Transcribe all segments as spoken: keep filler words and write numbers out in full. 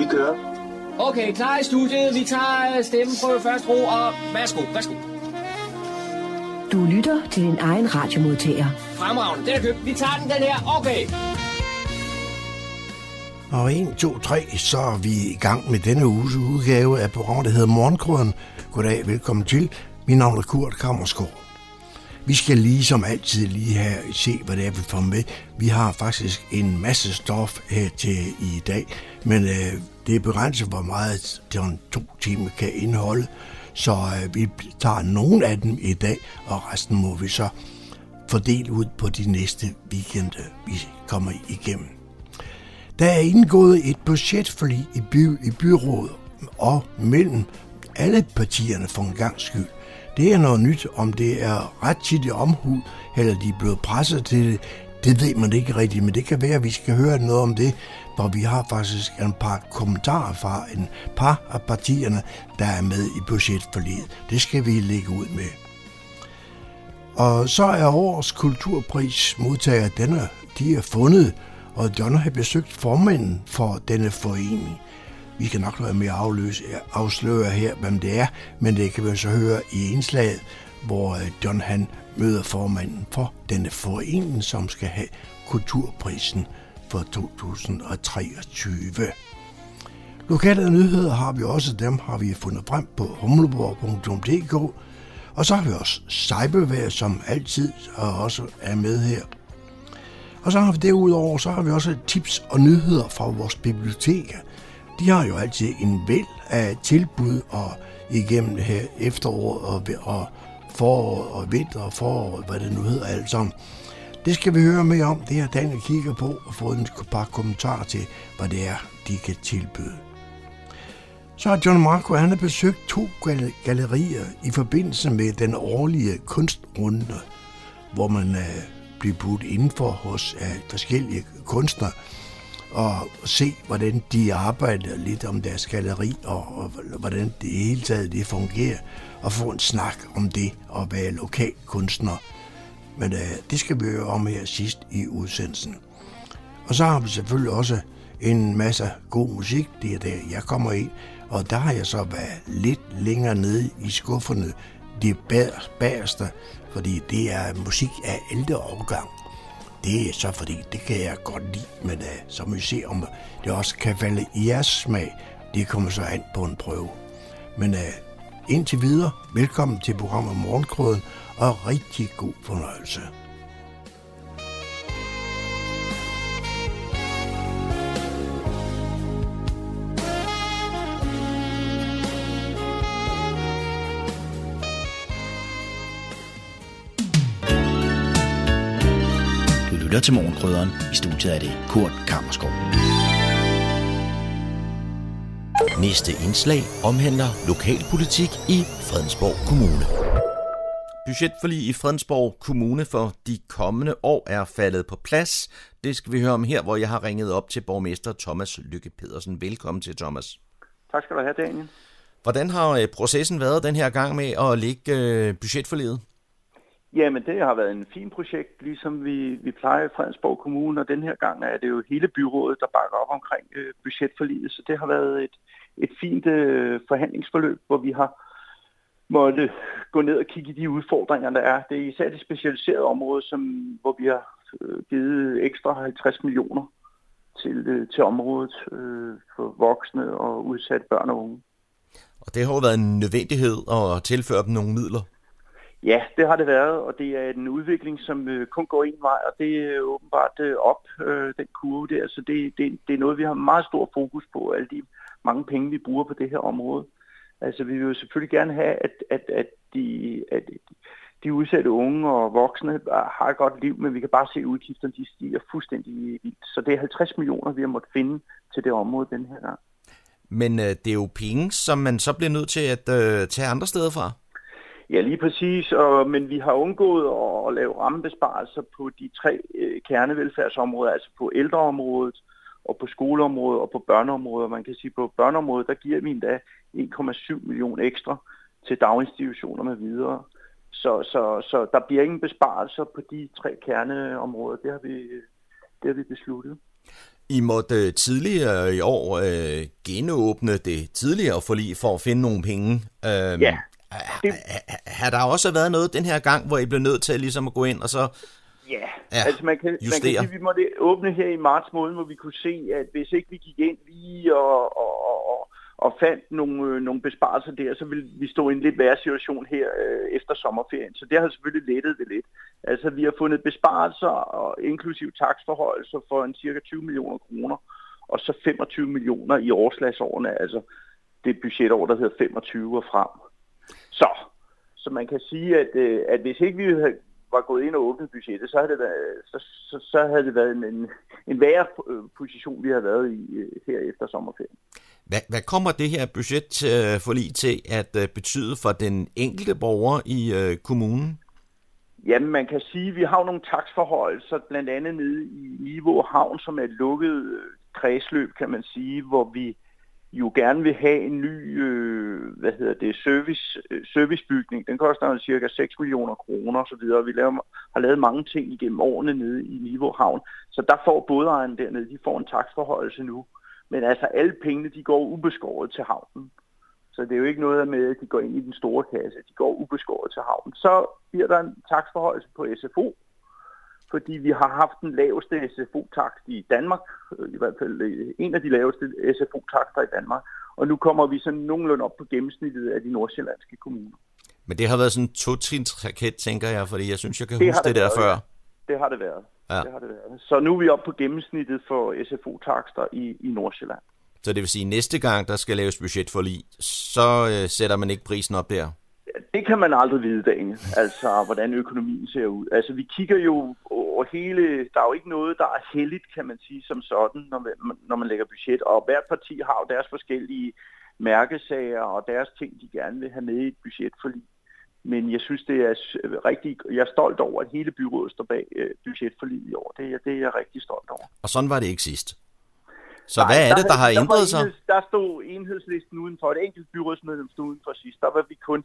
Vi kører. Okay, klar i studiet. Vi tager stemmen på første ro, og værsgo, værsgo. Du lytter til din egen radiomodtager. Fremragende, den er købt. Vi tager den, den her. Okay. Og en, to, tre, så er vi i gang med denne uges udgave af programmet, der hedder Morgenkrydderen. Goddag, velkommen til. Mit navn er Kurt Krammersko. Vi skal lige som altid lige her se, hvad det er, vi får med. Vi har faktisk en masse stof her til i dag, men øh, det er begrænset, hvor meget den to timer kan indeholde. Så øh, vi tager nogle af dem i dag, og resten må vi så fordele ud på de næste weekender, vi kommer igennem. Der er indgået et budgetforlig i, by, i byrådet og mellem alle partierne for en gang skyld. Det er noget nyt, om det er ret tit i omhud, eller de er blevet presset til det. Det ved man ikke rigtigt, men det kan være, at vi skal høre noget om det, hvor vi har faktisk en par kommentarer fra en par af partierne, der er med i budgetforliget. Det skal vi lægge ud med. Og så er årets kulturpris modtager denne, de er fundet, og John har besøgt formanden for denne forening. Vi kan nok være med at afløse, afsløre her, hvem det er, men det kan vi så høre i indslaget, hvor John han møder formanden for denne forening, som skal have kulturprisen for to tusind treogtyve. Lokale nyheder har vi også, dem har vi fundet frem på Humleborg punktum d k, og så har vi også Cybervejret, som altid og også er med her. Og så har vi derudover, så har vi også tips og nyheder fra vores biblioteker. De har jo altid en væld af tilbud og igennem det her efteråret og foråret og vinter og foråret, hvad det nu hedder alt sammen. Det skal vi høre mere om. Det her Daniel kigger på og få en par kommentarer til, hvad det er, de kan tilbyde. Så har John Marco, han har besøgt to gallerier i forbindelse med den årlige kunstrunde, hvor man øh, bliver budt indenfor hos øh, forskellige kunstnere, og se, hvordan de arbejder lidt om deres galleri, og, og hvordan det hele taget det fungerer, og få en snak om det at være lokal kunstner. Men øh, det skal vi høre om her sidst i udsendelsen. Og så har vi selvfølgelig også en masse god musik, det er der, jeg kommer ind, og der har jeg så været lidt længere nede i skufferne, det bagerste, fordi det er musik af ældre årgang. Det er så fordi, det kan jeg godt lide, men uh, så må vi se, om det også kan falde i jeres smag. Det kommer så an på en prøve. Men uh, indtil videre, velkommen til programmet Morgenkrøden, og rigtig god fornøjelse. Lytter til Morgenkrydderen. I studiet er det Kurt Krammerskov. Næste indslag omhandler lokalpolitik i Fredensborg Kommune. Budgetforlig i Fredensborg Kommune for de kommende år er faldet på plads. Det skal vi høre om her, hvor jeg har ringet op til borgmester Thomas Lykke Pedersen. Velkommen til, Thomas. Tak skal du have, Daniel. Hvordan har processen været den her gang med at lægge budgetforliget? Jamen, det har været en fin projekt, ligesom vi, vi plejer i Fredensborg Kommune, og den her gang er det jo hele byrådet, der bakker op omkring øh, budgetforliget, så det har været et, et fint øh, forhandlingsforløb, hvor vi har måttet gå ned og kigge i de udfordringer, der er. Det er især det specialiserede område, som, hvor vi har øh, givet ekstra halvtreds millioner til, øh, til området øh, for voksne og udsatte børn og unge. Og det har jo været en nødvendighed at tilføre dem nogle midler. Ja, det har det været, og det er en udvikling, som øh, kun går en vej, og det er åbenbart øh, op, øh, den kurve der. Så det, det, det er noget, vi har meget stor fokus på, alle de mange penge, vi bruger på det her område. Altså, vi vil jo selvfølgelig gerne have, at, at, at, de, at de udsatte unge og voksne har et godt liv, men vi kan bare se, at udgifterne de stiger fuldstændig vildt. Så det er halvtreds millioner, vi har måttet finde til det område den her gang. Men øh, det er jo penge, som man så bliver nødt til at øh, tage andre steder fra? Ja, lige præcis, og, men vi har undgået at lave rammebesparelser på de tre øh, kernevelfærdsområder, altså på ældreområdet, og på skoleområdet og på børneområdet. Man kan sige, at på børneområdet, der giver vi endda en komma syv millioner ekstra til daginstitutioner med videre. Så, så, så der bliver ingen besparelser på de tre kerneområder, det har vi, det har vi besluttet. I måtte tidligere i år øh, genåbne det tidligere forlig for at finde nogle penge. Øh, ja. Det... Har der også været noget den her gang, hvor I blev nødt til ligesom at gå ind og så ja, ja altså man kan, man kan sige, at vi måtte åbne her i marts måned, hvor vi kunne se, at hvis ikke vi gik ind lige og, og, og, og fandt nogle, øh, nogle besparelser der, så ville vi stå i en lidt værre situation her øh, efter sommerferien. Så det har selvfølgelig lettet det lidt. Altså vi har fundet besparelser og inklusive taksforhøjelser for en cirka tyve millioner kroner, og så femogtyve millioner i årslagsårene, altså det budgetår, der hedder femogtyve og frem. Så, så man kan sige, at, øh, at hvis ikke vi var gået ind og åbnet budgettet, så havde det været, så, så, så havde det været en, en, en værre position, vi har været i øh, her efter sommerferien. Hvad, hvad kommer det her budgetforlig til at øh, betyde for den enkelte borger i øh, kommunen? Jamen, man kan sige, at vi har nogle taksforhøjelser, blandt andet nede i Niveau Havn, som er et lukket kredsløb, kan man sige, hvor vi jo gerne vil have en ny øh, hvad hedder det, service, øh, servicebygning. Den koster jo cirka seks millioner kroner osv., og vi laver, har lavet mange ting igennem årene nede i Nivå Havn. Så der får bådejerne dernede, de får en taksforhøjelse nu. Men altså alle pengene, de går ubeskåret til havnen. Så det er jo ikke noget med, at de går ind i den store kasse. De går ubeskåret til havnen. Så bliver der en taksforhøjelse på S F O, fordi vi har haft den laveste S F O-takst i Danmark, i hvert fald en af de laveste S F O-takster i Danmark, og nu kommer vi sådan nogenlunde op på gennemsnittet af de nordsjællandske kommuner. Men det har været sådan en to-trins-raket, tænker jeg, fordi jeg synes, jeg kan det huske det, det der været. før. Det har det været. Ja. Det har det været. Så nu er vi oppe på gennemsnittet for S F O-takster i, i Nordsjælland. Så det vil sige, at næste gang, der skal laves budgetforlig, så øh, sætter man ikke prisen op der? Det kan man aldrig vide, Daniel, altså hvordan økonomien ser ud. Altså vi kigger jo over hele, der er jo ikke noget, der er helligt, kan man sige, som sådan, når man, når man lægger budget. Og hvert parti har jo deres forskellige mærkesager og deres ting, de gerne vil have med i et budgetforlig. Men jeg synes, det er rigtig, jeg er stolt over, at hele byrådet står bag budgetforlig i år. Det er, det er jeg rigtig stolt over. Og sådan var det ikke sidst. Så hvad er det, der har ændret sig? Der stod enhedslisten udenfor, et enkelt byrådsmedlem stod udenfor sidst. Der var vi kun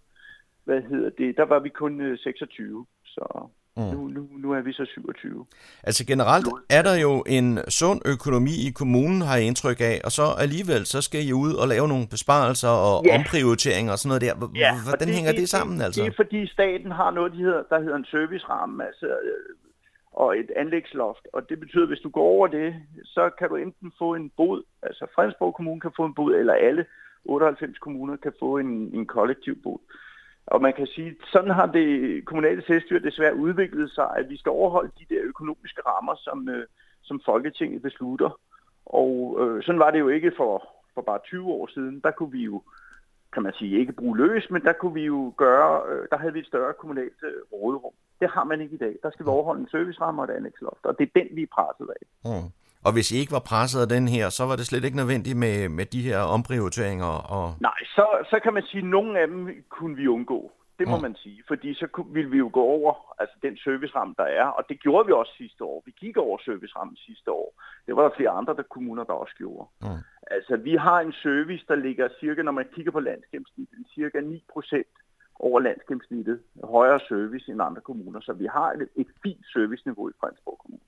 Hvad hedder det? Der var vi kun seksogtyve, så mm. nu, nu, nu er vi så syvogtyve. Altså generelt er der jo en sund økonomi i kommunen, har jeg indtryk af, og så alligevel, så skal I ud og lave nogle besparelser og ja. omprioriteringer og sådan noget der. H- ja, hvordan det, hænger det sammen altså? Det er fordi staten har noget, der hedder, der hedder en serviceramme, altså, og et anlægsloft, og det betyder, at hvis du går over det, så kan du enten få en bod, altså Fredensborg Kommune kan få en bod, eller alle otteoghalvfems kommuner kan få en, en kollektiv bod. Og man kan sige, sådan har det kommunale selvstyre desværre udviklet sig, at vi skal overholde de der økonomiske rammer, som, øh, som Folketinget beslutter. Og øh, sådan var det jo ikke for, for bare tyve år siden. Der kunne vi jo, kan man sige, ikke bruge løs, men der kunne vi jo gøre, øh, der havde vi et større kommunalt øh, råderum. Det har man ikke i dag. Der skal vi overholde en serviceramme og et anlægsloft, og det er den, vi er presset af. Mm. Og hvis I ikke var presset af den her, så var det slet ikke nødvendigt med, med de her omprioriteringer? Og... Nej, så, så kan man sige, at nogle af dem kunne vi undgå. Det må mm. man sige, fordi så kunne, ville vi jo gå over altså den serviceramme, der er. Og det gjorde vi også sidste år. Vi gik over servicerammen sidste år. Det var der flere andre der kommuner, der også gjorde. Mm. Altså, vi har en service, der ligger cirka, når man kigger på landsgennemsnittet, cirka ni procent over landsgennemsnittet højere service end andre kommuner. Så vi har et, et fint serviceniveau i Fredensborg Kommune.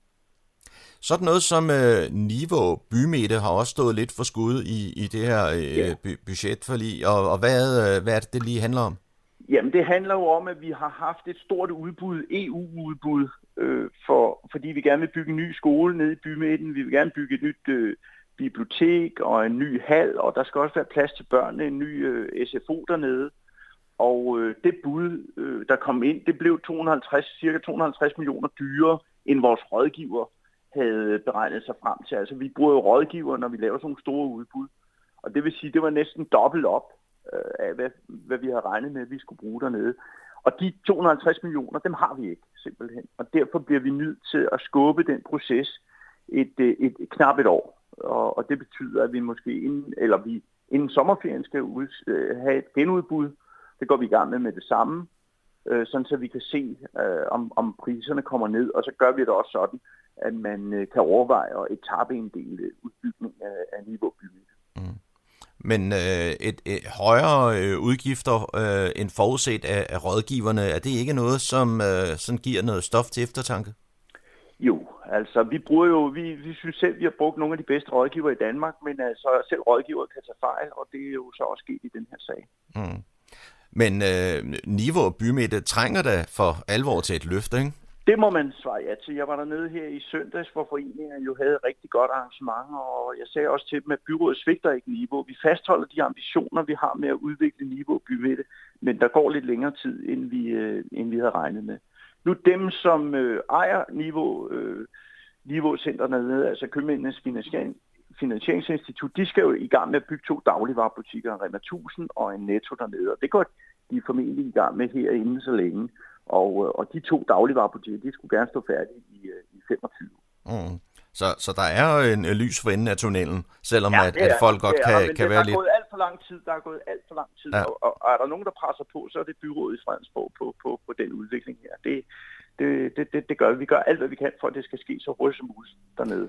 Sådan noget som øh, Nivå bymidte har også stået lidt for skud i, i det her øh, yeah. by, budgetforlig, og, og hvad, øh, hvad er det, det lige handler om? Jamen det handler jo om, at vi har haft et stort udbud, E U-udbud, øh, for, fordi vi gerne vil bygge en ny skole nede i bymidten, vi vil gerne bygge et nyt øh, bibliotek og en ny hal, og der skal også være plads til børnene, en ny øh, S F O dernede. Og øh, det bud, øh, der kom ind, det blev to hundrede og halvtreds, cirka to hundrede og halvtreds millioner dyrere end vores rådgiver havde beregnet sig frem til. Altså, vi bruger jo rådgiver, når vi laver sådan nogle store udbud. Og det vil sige, det var næsten dobbelt op øh, af, hvad, hvad vi havde regnet med, at vi skulle bruge dernede. Og de to hundrede og halvtreds millioner, dem har vi ikke, simpelthen. Og derfor bliver vi nødt til at skubbe den proces et, et, et, et knap et år. Og, og det betyder, at vi måske inden, eller vi inden sommerferien skal ud, øh, have et genudbud. Det går vi i gang med med det samme, øh, sådan så vi kan se, øh, om, om priserne kommer ned. Og så gør vi det også sådan, at man kan overveje at etapeindele udbygning af Nivå bymidte. Mm. Men øh, et, et højere øh, udgifter øh, end forudset af, af rådgiverne, er det ikke noget, som øh, sådan giver noget stof til eftertanke? Jo, altså vi bruger jo, vi, vi synes selv, vi har brugt nogle af de bedste rådgivere i Danmark, men altså selv rådgivere kan tage fejl, og det er jo så også sket i den her sag. Mm. Men øh, Nivå bymidte trænger da for alvor til et løft, ikke? Det må man svare ja til. Jeg var dernede her i søndags, hvor foreningen jo havde et rigtig godt arrangement, og jeg sagde også til dem, at byrådet svigter ikke Nivå. Vi fastholder de ambitioner, vi har med at udvikle Nivå bymidte, men der går lidt længere tid, end vi, øh, end vi havde regnet med. Nu dem, som øh, ejer Niveau, øh, Nivåcentret, altså købmændenes finansiering, finansieringsinstitut, de skal jo i gang med at bygge to dagligvarebutikker, en Rema tusind og en Netto dernede, og det går de formentlig i gang med herinde så længe. Og, og de to dagligvarebutikker, de skulle gerne stå færdige i, i femogtyve. Mm. Så, så der er en lys for enden af tunnelen, selvom ja, at, at folk godt kan, ja, kan være lidt... Der er gået alt for lang tid, der er gået alt for lang tid, ja. og, og, og er der nogen, der presser på, så er det byrådet i Fredensborg på, på, på den udvikling her. Det, det, det, det, det gør vi. Vi gør alt, hvad vi kan, for at det skal ske så hurtigt som muligt dernede.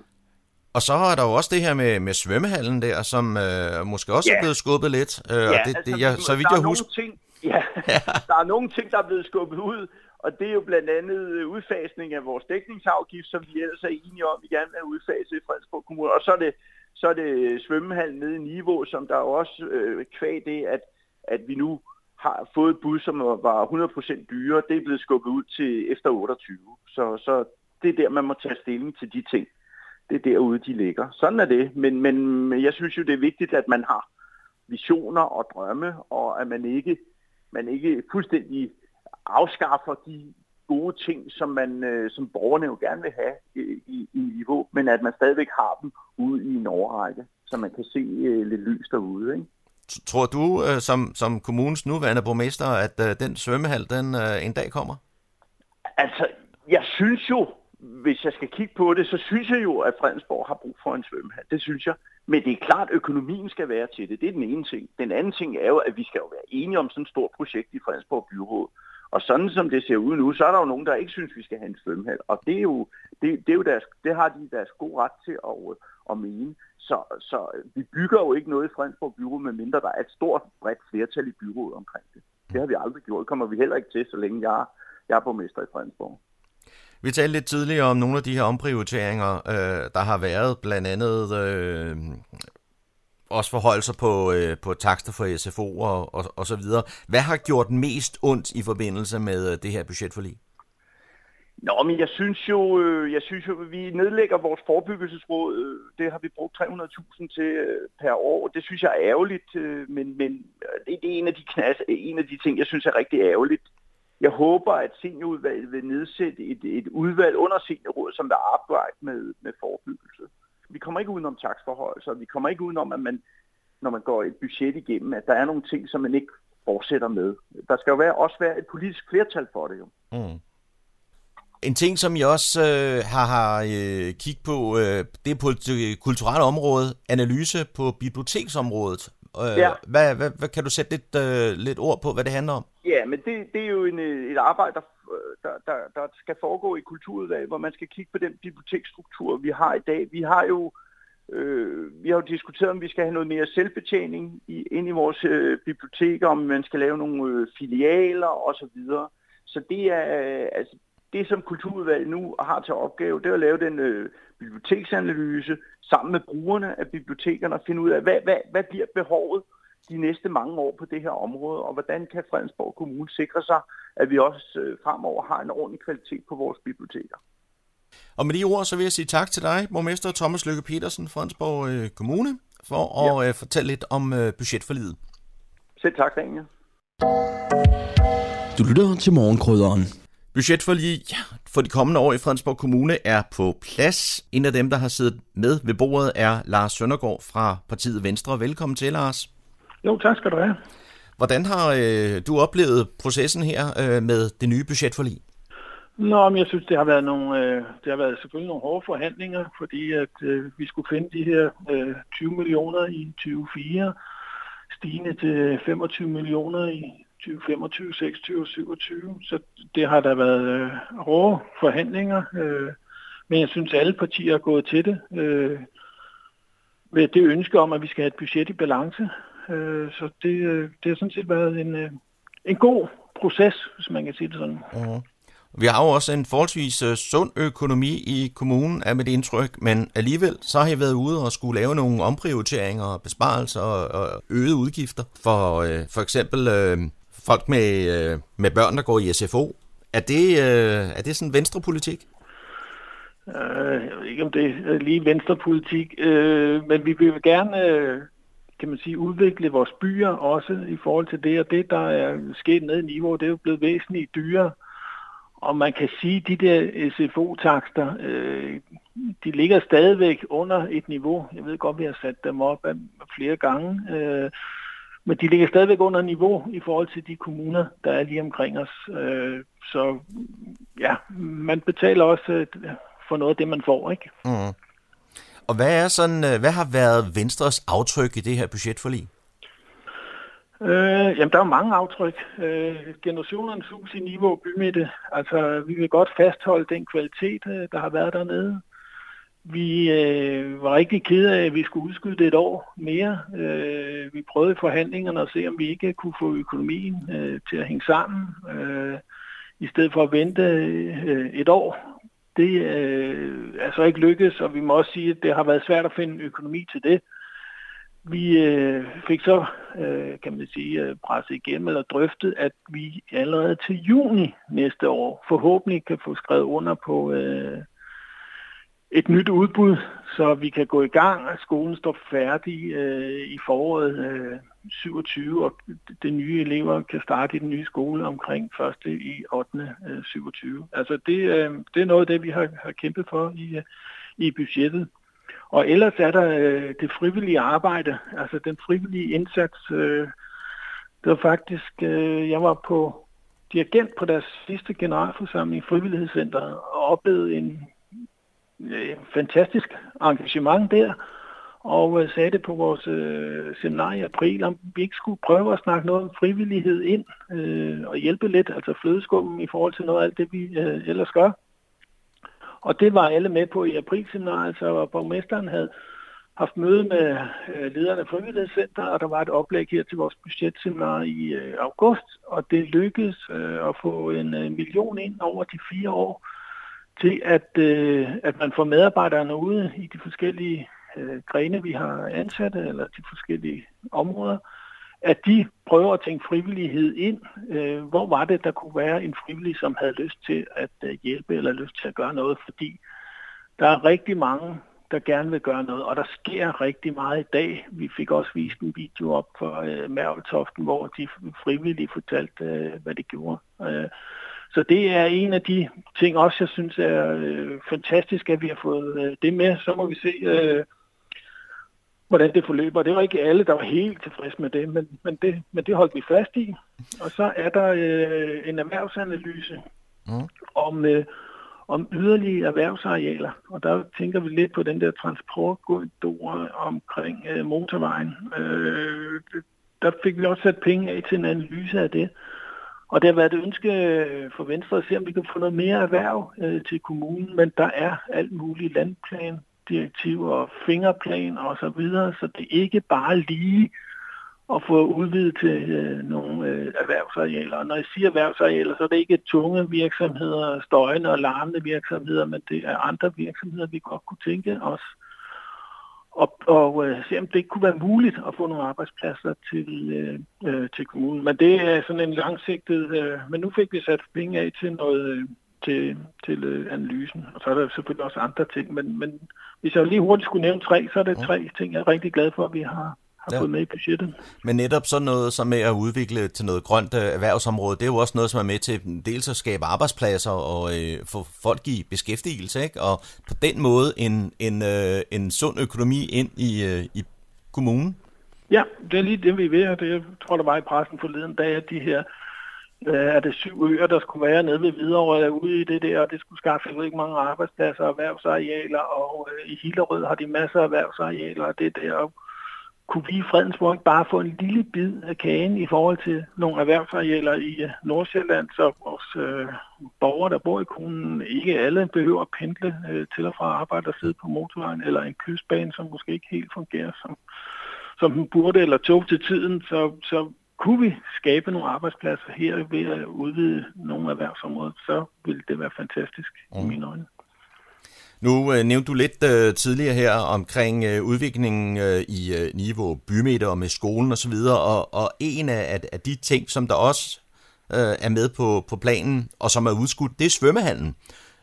Og så er der jo også det her med, med svømmehallen der, som øh, måske også ja. er blevet skubbet lidt. Øh, ja, og det, altså, det, jeg, så vidt jeg husker... Ja, der er nogle ting, der er blevet skubbet ud, og det er jo blandt andet udfasning af vores dækningsafgift, som vi ellers er enige om, vi gerne vil udfase i Fredensborg Kommune. Og så er det, så er det svømmehallen nede i Niveau, som der også øh, kvæg det, at, at vi nu har fået et bud, som var hundrede procent dyre. Det er blevet skubbet ud til efter otteogtyve. Så, så det er der, man må tage stilling til de ting. Det er derude, de ligger. Sådan er det, men, men jeg synes jo, det er vigtigt, at man har visioner og drømme, og at man ikke... man ikke fuldstændig afskaffer de gode ting, som man øh, som borgerne jo gerne vil have øh, i, i Niveau, men at man stadigvæk har dem ude i en årrække, så man kan se øh, lidt lys derude, ikke? Tror du, øh, som, som kommunens nuværende borgmester, at øh, den svømmehal, den øh, en dag kommer? Altså, jeg synes jo, hvis jeg skal kigge på det, så synes jeg jo, at Fredensborg har brug for en svømmehal. Det synes jeg. Men det er klart, at økonomien skal være til det. Det er den ene ting. Den anden ting er jo, at vi skal jo være enige om sådan et stort projekt i Fredensborg Byråd. Og sådan som det ser ud nu, så er der jo nogen, der ikke synes, vi skal have en svømmehal. Og det, er jo, det, det, er jo deres, det har de deres gode ret til at, at mene. Så, så vi bygger jo ikke noget i Fredensborg Byråd, medmindre der er et stort bredt flertal i byrådet omkring det. Det har vi aldrig gjort. Det kommer vi heller ikke til, så længe jeg, jeg er borgmester i Fredensborg. Vi talte lidt tidligere om nogle af de her omprioriteringer, øh, der har været, blandt andet øh, også forholdelser på, øh, på takster for S F O og, og, og så videre. Hvad har gjort mest ondt i forbindelse med det her budgetforlig? Nå, men jeg synes jo, jeg synes jo, at vi nedlægger vores forebyggelsesråd. Det har vi brugt tre hundrede tusind til per år. Det synes jeg er ærgerligt, men, men det er en af de knas, en af de ting, jeg synes er rigtig ærgerligt. Jeg håber, at seniorudvalget vil nedsætte et, et udvalg under seniorrådet, som der arbejder med, med forebyggelse. Vi kommer ikke udenom takstforholdelser, vi kommer ikke udenom, at man, når man går et budget igennem, at der er nogle ting, som man ikke fortsætter med. Der skal jo være, også være et politisk flertal for det jo. Mm. En ting, som jeg også øh, har, har øh, kigget på, øh, det er på det kulturelle område, analyse på biblioteksområdet. Øh, ja. hvad, hvad, hvad kan du sætte lidt, øh, lidt ord på, hvad det handler om? Ja, men det, det er jo en, et arbejde, der, der, der, der skal foregå i kulturudvalget, hvor man skal kigge på den biblioteksstruktur, vi har i dag. Vi har jo, øh, vi har jo diskuteret, om vi skal have noget mere selvbetjening i, ind i vores øh, biblioteker, om man skal lave nogle øh, filialer osv. Så, så det er... Øh, altså, det, som kulturudvalget nu har til opgave, det er at lave den øh, biblioteksanalyse sammen med brugerne af bibliotekerne og finde ud af, hvad, hvad, hvad bliver behovet de næste mange år på det her område, og hvordan kan Fredensborg Kommune sikre sig, at vi også øh, fremover har en ordentlig kvalitet på vores biblioteker. Og med de ord, så vil jeg sige tak til dig, borgmester Thomas Lykke Pedersen, Fredensborg øh, Kommune, for at ja. øh, fortælle lidt om øh, budgetforliget. Selv tak, Daniel. Du lytter til Morgenkrydderen. Budgetforlig for de kommende år i Fredensborg Kommune er på plads. En af dem, der har siddet med ved bordet, er Lars Søndergård fra partiet Venstre. Velkommen til, Lars. Jo, tak skal du have. Hvordan har øh, du oplevet processen her øh, med det nye budgetforlig? Nå, men jeg synes, det har været nogle, øh, det har været selvfølgelig nogle hårde forhandlinger, fordi at øh, vi skulle finde de her øh, tyve millioner i tyve fire, stigende til femogtyve millioner i tyve, femogtyve, seksogtyve og syvogtyve, så det har der været øh, hårde forhandlinger, øh, men jeg synes, alle partier er gået til det øh, med det ønske om, at vi skal have et budget i balance, øh, så det, øh, det har sådan set været en, øh, en god proces, hvis man kan sige det sådan. Mm-hmm. Vi har jo også en forholdsvis sund økonomi i kommunen, er mit indtryk, men alligevel så har I været ude og skulle lave nogle omprioriteringer, besparelser og øgede udgifter for øh, for eksempel øh, folk med, øh, med børn, der går i S F O. Er det, øh, er det sådan venstrepolitik? Uh, jeg ved ikke, om det er lige venstrepolitik, uh, men vi vil gerne uh, kan man sige, udvikle vores byer også i forhold til det, og det, der er sket ned i niveau, det er jo blevet væsentligt dyrere. Og man kan sige, at de der S F O-takster, øh, de ligger stadigvæk under et niveau. Jeg ved godt, vi har sat dem op flere gange. Øh, men de ligger stadigvæk under niveau i forhold til de kommuner, der er lige omkring os. Øh, så ja, man betaler også for noget af det, man får, ikke? Mm. Og hvad er sådan, hvad har været Venstres aftryk i det her budgetforlig? Øh, jamen, der er mange aftryk. Øh, Generationernes hus i Nivå bymidte. Altså, vi vil godt fastholde den kvalitet, der har været dernede. Vi øh, var rigtig kede af, at vi skulle udskyde det et år mere. Øh, vi prøvede forhandlingerne at se, om vi ikke kunne få økonomien øh, til at hænge sammen. Øh, I stedet for at vente øh, et år. Det øh, er så ikke lykkedes, og vi må også sige, at det har været svært at finde økonomi til det. Vi øh, fik så, øh, kan man sige, presset igennem eller drøftet, at vi allerede til juni næste år forhåbentlig kan få skrevet under på øh, et nyt udbud, så vi kan gå i gang, og skolen står færdig øh, i foråret øh, syvogtyve, og de nye elever kan starte i den nye skole omkring første i ottende Øh, syvogtyve. Altså det, øh, det er noget af det, vi har, har kæmpet for i, i budgettet. Og ellers er der øh, det frivillige arbejde, altså den frivillige indsats. Øh, det var faktisk, øh, jeg var på dirigent på deres sidste generalforsamling i Frivillighedscenteret og oplevede en øh, fantastisk engagement der. Og øh, sagde det på vores øh, seminar i april, om vi ikke skulle prøve at snakke noget om frivillighed ind øh, og hjælpe lidt, altså flødeskummen i forhold til noget af alt det, vi øh, ellers gør. Og det var alle med på i aprilseminaret, så borgmesteren havde haft møde med lederne af Frivillighedscenteret, og der var et oplæg her til vores budgetseminar i august, og det lykkedes at få en million ind over de fire år til, at, at man får medarbejderne ude i de forskellige grene, vi har ansat, eller de forskellige områder, at de prøver at tænke frivillighed ind. Hvor var det, der kunne være en frivillig, som havde lyst til at hjælpe eller lyst til at gøre noget? Fordi der er rigtig mange, der gerne vil gøre noget, og der sker rigtig meget i dag. Vi fik også vist en video op for Mærveltoften, hvor de frivillige fortalte, hvad de gjorde. Så det er en af de ting, også jeg synes er fantastisk, at vi har fået det med. Så må vi se, hvordan det forløber. Det var ikke alle, der var helt tilfredse med det, men, men det, men det holdt vi fast i. Og så er der øh, en erhvervsanalyse mm. om, øh, om yderligere erhvervsarealer. Og der tænker vi lidt på den der transportkorridor omkring øh, motorvejen. Øh, der fik vi også sat penge af til en analyse af det. Og det har været et ønske for Venstre at se, om vi kan få noget mere erhverv øh, til kommunen, men der er alt muligt landplan, direktiver og fingerplan og så videre, så det er ikke bare lige at få udvidet til øh, nogle øh, erhvervsarealer. Og når jeg siger erhvervsarealer, så er det ikke tunge virksomheder, støjende og larmende virksomheder, men det er andre virksomheder, vi godt kunne tænke os. Og, og øh, se om det ikke kunne være muligt at få nogle arbejdspladser til, øh, øh, til kommunen. Men det er sådan en langsigtet... Øh, men nu fik vi sat penge af til noget... Øh, til, til øh, analysen. Og så er der selvfølgelig også andre ting, men, men hvis jeg lige hurtigt skulle nævne tre, så er det mm. tre ting, jeg er rigtig glad for, at vi har, har ja. fået med i budgettet. Men netop sådan noget som med at udvikle til noget grønt øh, erhvervsområde, det er jo også noget, som er med til dels at skabe arbejdspladser og øh, få folk i beskæftigelse, ikke? Og på den måde en, en, øh, en sund økonomi ind i, øh, i kommunen. Ja, det er lige det, vi er ved, og det jeg tror, der var i pressen forleden dag, at de her er det syv øer, der skulle være nede ved Hvidovre ude i det der, og det skulle skaffe rigtig mange arbejdspladser og erhvervsarealer, og øh, i Hillerød har de masser af erhvervsarealer, og det der. Og kunne vi i Fredensborg ikke bare få en lille bid af kagen i forhold til nogle erhvervsarealer i øh, Nordsjælland, så vores øh, borgere, der bor i kommunen, ikke alle behøver at pendle øh, til og fra arbejde og sidde på motorvejen, eller en kystbane, som måske ikke helt fungerer, som, som den burde, eller tog til tiden, så... så Kunne vi skabe nogle arbejdspladser her ved at udvide nogle erhvervsområder, så ville det være fantastisk mm. i mine øjne. Nu øh, nævnte du lidt øh, tidligere her omkring øh, udviklingen øh, i øh, Nivå bymidte og med skolen osv., og, og en af, af, af de ting, som der også øh, er med på, på planen, og som er udskudt, det er svømmehallen.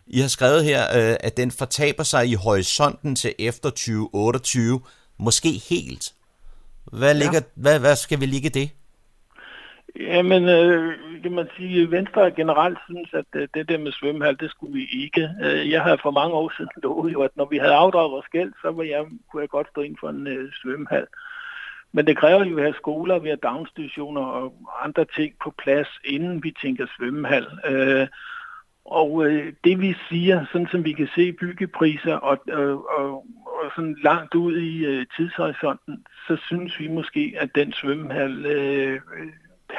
I har skrevet her, øh, at den fortaber sig i horisonten til efter tyve otteogtyve, måske helt. Hvad, ligger, ja. hvad, hvad skal vi ligge det? Jamen, øh, kan man sige, Venstre generelt synes, at øh, det der med svømmehal, det skulle vi ikke. Øh, jeg havde for mange år siden lovet jo, at når vi havde afdraget vores gæld, så var jeg, kunne jeg godt stå ind for en øh, svømmehal. Men det kræver jo, at vi har skoler, vi har daginstitutioner og andre ting på plads, inden vi tænker svømmehal. Øh, og øh, det vi siger, sådan som vi kan se byggepriser og, øh, og, og sådan langt ud i øh, tidshorisonten, så synes vi måske, at den svømmehal... Øh,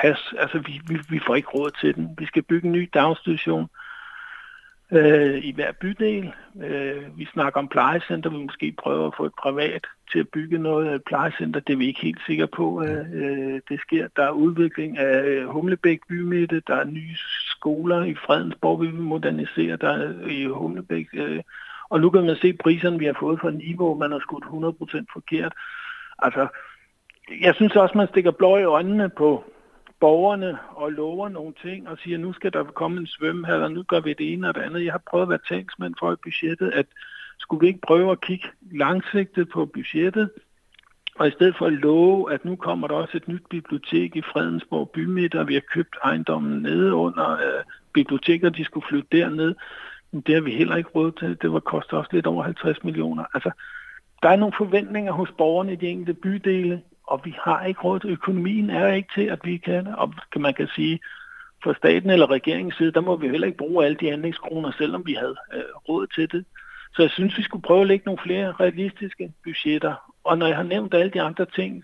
Pas, altså vi, vi, vi får ikke råd til den. Vi skal bygge en ny daginstitution øh, i hver bydel. Øh, vi snakker om plejecenter, vi måske prøver at få et privat til at bygge noget plejecenter. Det er vi ikke helt sikre på, øh, det sker. Der er udvikling af Humlebæk bymidte, der er nye skoler i Fredensborg, vi vil modernisere der i Humlebæk. Øh, og nu kan man se priserne, vi har fået fra Niveau, man har skudt hundrede procent forkert. Altså, jeg synes også, man stikker blå i øjnene på borgerne og lover nogle ting og siger, nu skal der komme en svømmehal, og nu gør vi det ene og det andet. Jeg har prøvet at være tænksmand for i budgettet, at skulle vi ikke prøve at kigge langsigtet på budgettet, og i stedet for at love, at nu kommer der også et nyt bibliotek i Fredensborg bymidte, og vi har købt ejendommen nede under øh, biblioteker, de skulle flytte derned, men det har vi heller ikke råd til. Det var koster også lidt over halvtreds millioner. Altså, der er nogle forventninger hos borgerne i de enkelte bydele, og vi har ikke råd til, økonomien er ikke til, at vi kan, og man kan sige, fra staten eller regeringens side, der må vi heller ikke bruge alle de anlægskroner, selvom vi havde øh, råd til det. Så jeg synes, vi skulle prøve at lægge nogle flere realistiske budgetter. Og når jeg har nævnt alle de andre ting,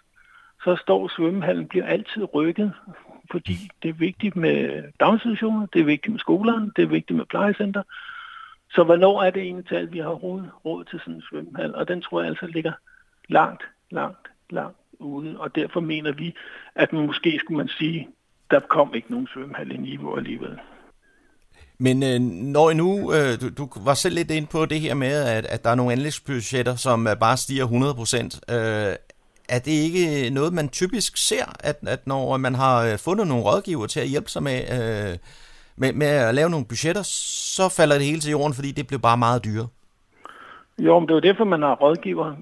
så står svømmehallen bliver altid rykket, fordi det er vigtigt med daginstitutioner, det er vigtigt med skolerne, det er vigtigt med plejecenter. Så hvornår er det egentlig tal, vi har råd, råd til sådan en svømmehal? Og den tror jeg altså ligger langt, langt, langt ude, og derfor mener vi, at måske skulle man sige, der kom ikke nogen svømmehal i Niveau alligevel. Men øh, når I nu, øh, du, du var selv lidt inde på det her med, at, at der er nogle anlægsbudgetter, som bare stiger hundrede procent. Øh, er det ikke noget, man typisk ser, at, at når man har fundet nogle rådgiver til at hjælpe sig med, øh, med, med at lave nogle budgetter, så falder det hele til jorden, fordi det blev bare meget dyre? Jo, men det er jo derfor, man har rådgiver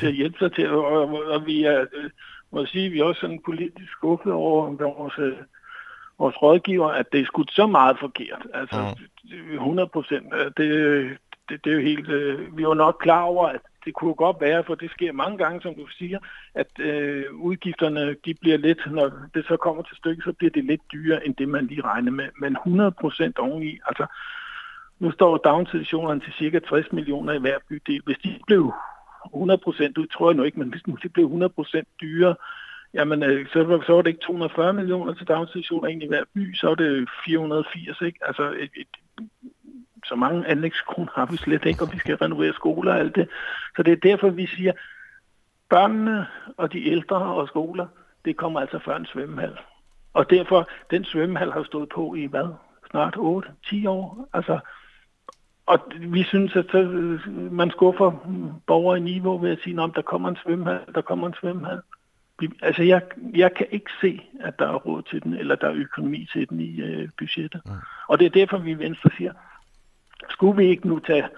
til at hjælpe sig til, og, og vi er, må sige, vi er også sådan politisk skuffet over vores, vores rådgiver, at det er skudt så meget forkert. Altså hundrede procent, det, det, det er jo helt, vi er jo nok klar over, at det kunne godt være, for det sker mange gange, som du siger, at øh, udgifterne, de bliver lidt, når det så kommer til stykket, så bliver det lidt dyrere, end det man lige regner med, men hundrede procent oveni, altså. Nu står daginstitutionerne til cirka tres millioner i hver bydel. Hvis de blev hundrede procent, det tror jeg nu ikke, men hvis de blev hundrede procent dyrere, jamen så var, så var det ikke to hundrede og fyrre millioner til daginstitutioner egentlig i hver by, så er det fire hundrede og firs, ikke? Altså, et, et, så mange anlægskroner har vi slet ikke, og vi skal renovere skoler og alt det. Så det er derfor, vi siger, børnene og de ældre og skoler, det kommer altså før en svømmehal. Og derfor, den svømmehal har stået på i hvad? Snart otte ti år, altså. Og vi synes, at man skuffer borgere i Niveau ved at sige, at der kommer en svømmehal, der kommer en svømmehal. Altså, jeg, jeg kan ikke se, at der er råd til den, eller der er økonomi til den i øh, budgettet. Mm. Og det er derfor, vi i Venstre siger, skulle vi ikke nu tage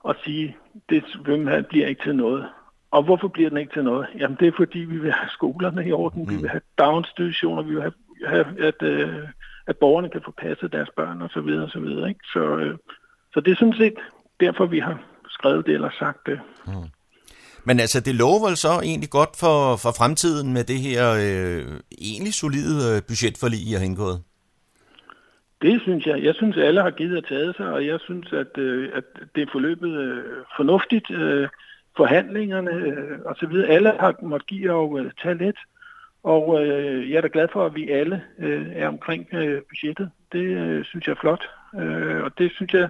og sige, at det svømmehal bliver ikke til noget. Og hvorfor bliver den ikke til noget? Jamen, det er fordi, vi vil have skolerne i orden, mm. vi vil have daginstitutioner, vi vil have, have at, øh, at borgerne kan få passet deres børn, osv. osv. Ikke? Så... Øh, Så det er sådan set derfor, vi har skrevet det eller sagt det. Mm. Men altså, det lover vel så egentlig godt for, for fremtiden med det her øh, egentlig solide budgetforlig, I har indgået? Det synes jeg. Jeg synes, alle har givet og taget sig, og jeg synes, at, øh, at det er forløbet øh, fornuftigt. Øh, forhandlingerne øh, og så videre. Alle har måttet give og øh, tage lidt, og øh, jeg er da glad for, at vi alle øh, er omkring øh, budgettet. Det øh, synes jeg er flot. Øh, og det synes jeg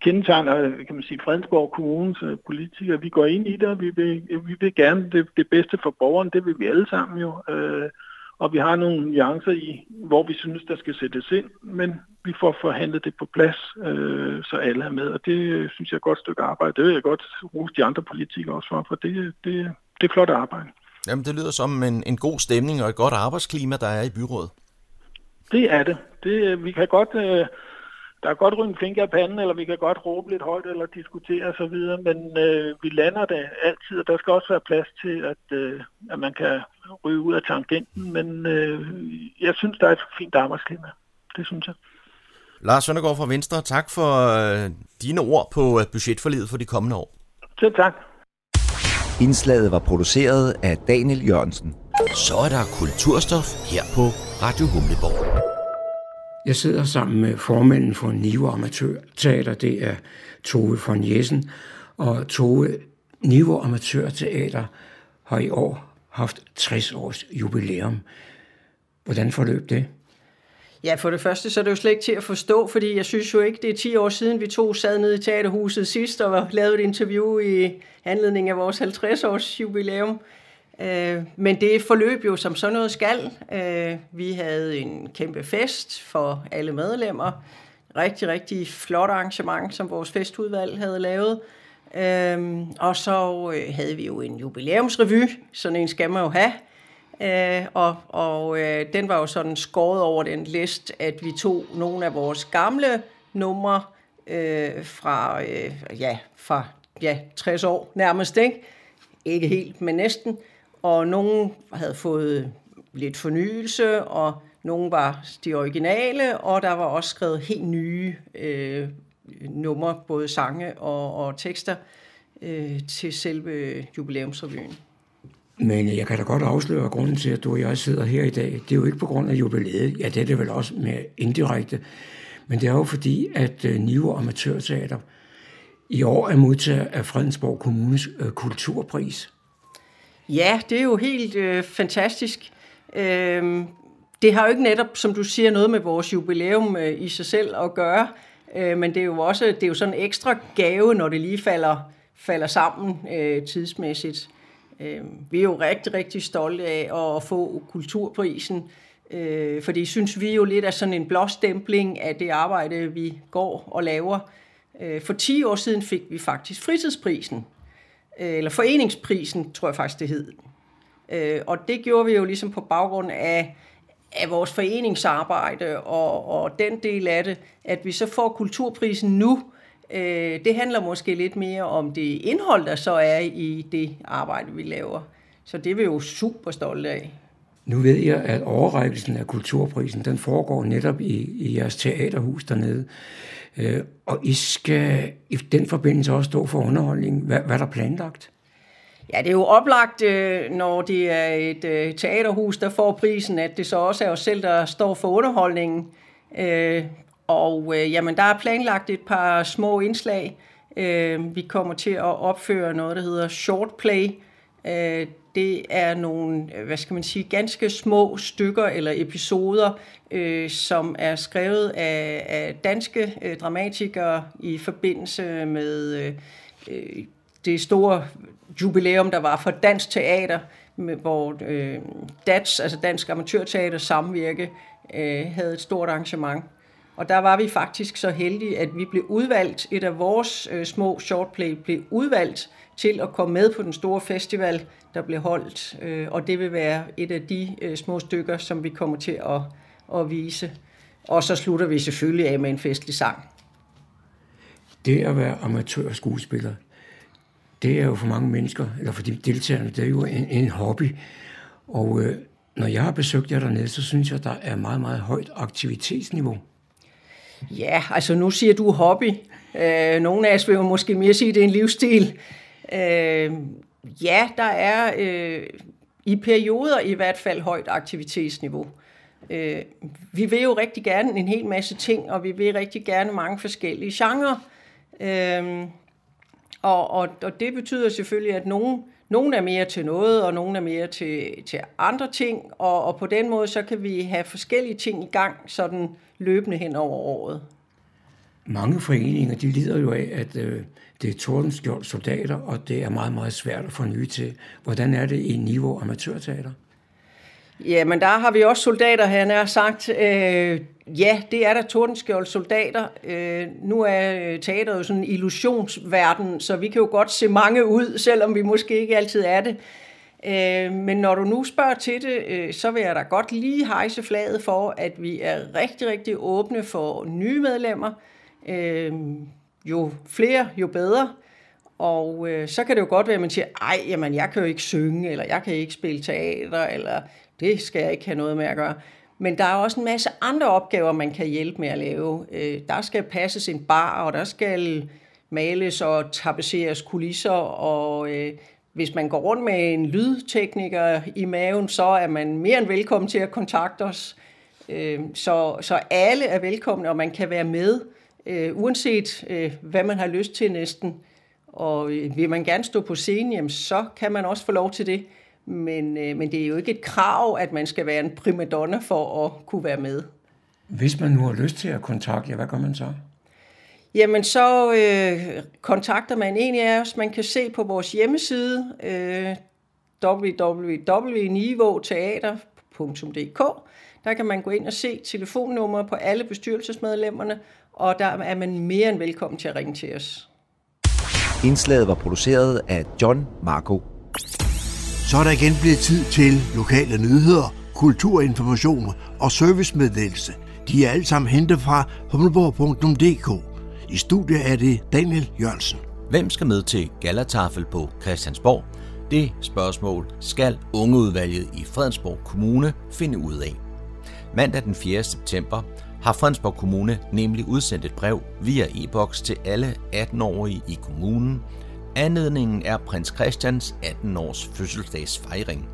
kendetegner, kan man sige, Fredensborg Kommunes øh, politikere. Vi går ind i det, og vi vil, vi vil gerne det, det bedste for borgerne, det vil vi alle sammen jo. Øh, og vi har nogle nuancer i, hvor vi synes, der skal sættes ind, men vi får forhandlet det på plads, øh, så alle er med, og det synes jeg er et godt stykke arbejde. Det vil jeg godt rose de andre politikere også for, for det, det, det er flot arbejde. Jamen, det lyder som en, en god stemning og et godt arbejdsklima, der er i byrådet. Det er det. det vi kan godt... Øh, Der er godt ryge en finger af panden, eller vi kan godt råbe lidt højt, eller diskutere osv., men øh, vi lander det altid, og der skal også være plads til, at, øh, at man kan ryge ud af tangenten, men øh, jeg synes, der er et fint arbejdsklima. Det synes jeg. Lars Søndergård fra Venstre, tak for øh, dine ord på budgetforliget for de kommende år. Selv tak. Indslaget var produceret af Daniel Jørgensen. Så er der kulturstof her på Radio Humleborg. Jeg sidder sammen med formanden for Nivå Amatør Teater, det er Tove von Jessen. Og Tove, Nivå Amatør Teater har i år haft tres års jubilæum. Hvordan forløb det? Ja, for det første så er det jo slet ikke til at forstå, fordi jeg synes jo ikke, det er ti år siden, vi to sad nede i teaterhuset sidst og lavede et interview i anledning af vores halvtreds års jubilæum. Men det forløb jo som sådan noget skal. Vi havde en kæmpe fest for alle medlemmer. Rigtig, rigtig flot arrangement, som vores festudvalg havde lavet. Og så havde vi jo en jubilæumsrevy, sådan en skal man jo have. Og, og den var jo sådan skåret over den list, at vi tog nogle af vores gamle numre fra, ja, fra ja, tres år nærmest, ikke? Ikke helt, men næsten. Og nogen havde fået lidt fornyelse, og nogen var de originale, og der var også skrevet helt nye øh, numre, både sange og, og tekster, øh, til selve jubilæumsrevyen. Men jeg kan da godt afsløre grunden til, at du og jeg sidder her i dag. Det er jo ikke på grund af jubilæet, ja det er det vel også mere indirekte, men det er jo fordi, at Nivå Amatør Teater i år er modtager af Fredensborg Kommunes øh, kulturpris. Ja, det er jo helt øh, fantastisk. Øhm, det har jo ikke netop, som du siger, noget med vores jubilæum øh, i sig selv at gøre, øh, men det er jo også det er jo sådan en ekstra gave, når det lige falder, falder sammen øh, tidsmæssigt. Øh, vi er jo rigtig, rigtig stolte af at få kulturprisen, øh, for det synes vi jo lidt er sådan en blåstempling af det arbejde, vi går og laver. For ti år siden fik vi faktisk fritidsprisen, eller foreningsprisen, tror jeg faktisk det hed. Og det gjorde vi jo ligesom på baggrund af, af vores foreningsarbejde og, og den del af det, at vi så får kulturprisen nu. Det handler måske lidt mere om det indhold, der så er i det arbejde, vi laver. Så det er vi jo super stolte af. Nu ved jeg, at overrækkelsen af kulturprisen, den foregår netop i, i jeres teaterhus dernede. Øh, og I skal i den forbindelse også stå for underholdning. Hvad, hvad er der planlagt? Ja, det er jo oplagt, øh, når det er et øh, teaterhus, der får prisen, at det så også er os selv, der står for underholdningen. Øh, og øh, jamen, der er planlagt et par små indslag. Øh, vi kommer til at opføre noget, der hedder short play. Øh, Det er nogle, hvad skal man sige, ganske små stykker eller episoder, øh, som er skrevet af, af danske øh, dramatikere i forbindelse med øh, det store jubilæum, der var for dansk teater, med, hvor øh, D A T S, altså Dansk Amatørteater Samvirke, øh, havde et stort arrangement. Og der var vi faktisk så heldige, at vi blev udvalgt, et af vores øh, små shortplay blev udvalgt til at komme med på den store festival, der blev holdt. Øh, og det vil være et af de øh, små stykker, som vi kommer til at, at vise. Og så slutter vi selvfølgelig af med en festlig sang. Det at være amatørskuespiller, det er jo for mange mennesker, eller for de deltagerne, det er jo en, en hobby. Og øh, når jeg har besøgt jer dernede, så synes jeg, der er meget, meget højt aktivitetsniveau. Ja, altså nu siger du hobby. Øh, nogle af os vil måske mere sige, at det er en livsstil. Øh, ja, der er øh, i perioder i hvert fald højt aktivitetsniveau. Øh, vi vil jo rigtig gerne en hel masse ting, og vi vil rigtig gerne mange forskellige genrer. Øh, og, og, og det betyder selvfølgelig, at nogen, nogen er mere til noget, og nogen er mere til, til andre ting. Og, og på den måde, så kan vi have forskellige ting i gang, sådan løbende hen over året. Mange foreninger, de lider jo af, at øh, det er tordenskjold soldater, og det er meget, meget svært at få nye til. Hvordan er det i Nivå Amatørteater? Ja, men der har vi også soldater, han har sagt. Øh, ja, det er der Tordenskjold soldater. Øh, nu er teateret jo sådan en illusionsverden, så vi kan jo godt se mange ud, selvom vi måske ikke altid er det. Øh, men når du nu spørger til det, øh, så vil jeg da godt lige hejse flaget for, at vi er rigtig, rigtig åbne for nye medlemmer. Øh, jo flere, jo bedre. Og øh, så kan det jo godt være, at man siger, ej, jamen, jeg kan jo ikke synge, eller jeg kan ikke spille teater, eller det skal jeg ikke have noget med at gøre. Men der er også en masse andre opgaver, man kan hjælpe med at lave. Øh, der skal passes en bar, og der skal males og tapetseres kulisser, og øh, hvis man går rundt med en lydtekniker i maven, så er man mere end velkommen til at kontakte os. Øh, så, så alle er velkomne, og man kan være med, øh, uanset øh, hvad man har lyst til næsten. Og vil man gerne stå på scenen, jamen, så kan man også få lov til det. Men, men det er jo ikke et krav, at man skal være en primadonna for at kunne være med. Hvis man nu har lyst til at kontakte jer, hvad gør man så? Jamen, så øh, kontakter man en af os. Man kan se på vores hjemmeside, øh, w w w punktum nivåteater punktum d k. Der kan man gå ind og se telefonnummer på alle bestyrelsesmedlemmerne, og der er man mere end velkommen til at ringe til os. Indslaget var produceret af John Marco. Så er der igen blevet tid til lokale nyheder, kulturinformation og servicemeddelelse. De er alle sammen hentet fra Humleborg punktum d k. I studiet er det Daniel Jørgensen. Hvem skal med til gallatafel på Christiansborg? Det spørgsmål skal ungeudvalget i Fredensborg Kommune finde ud af. Mandag den fjerde september har Fredensborg Kommune nemlig udsendt et brev via e-boks til alle atten-årige i kommunen. Anledningen er prins Christians atten-års fødselsdagsfejring.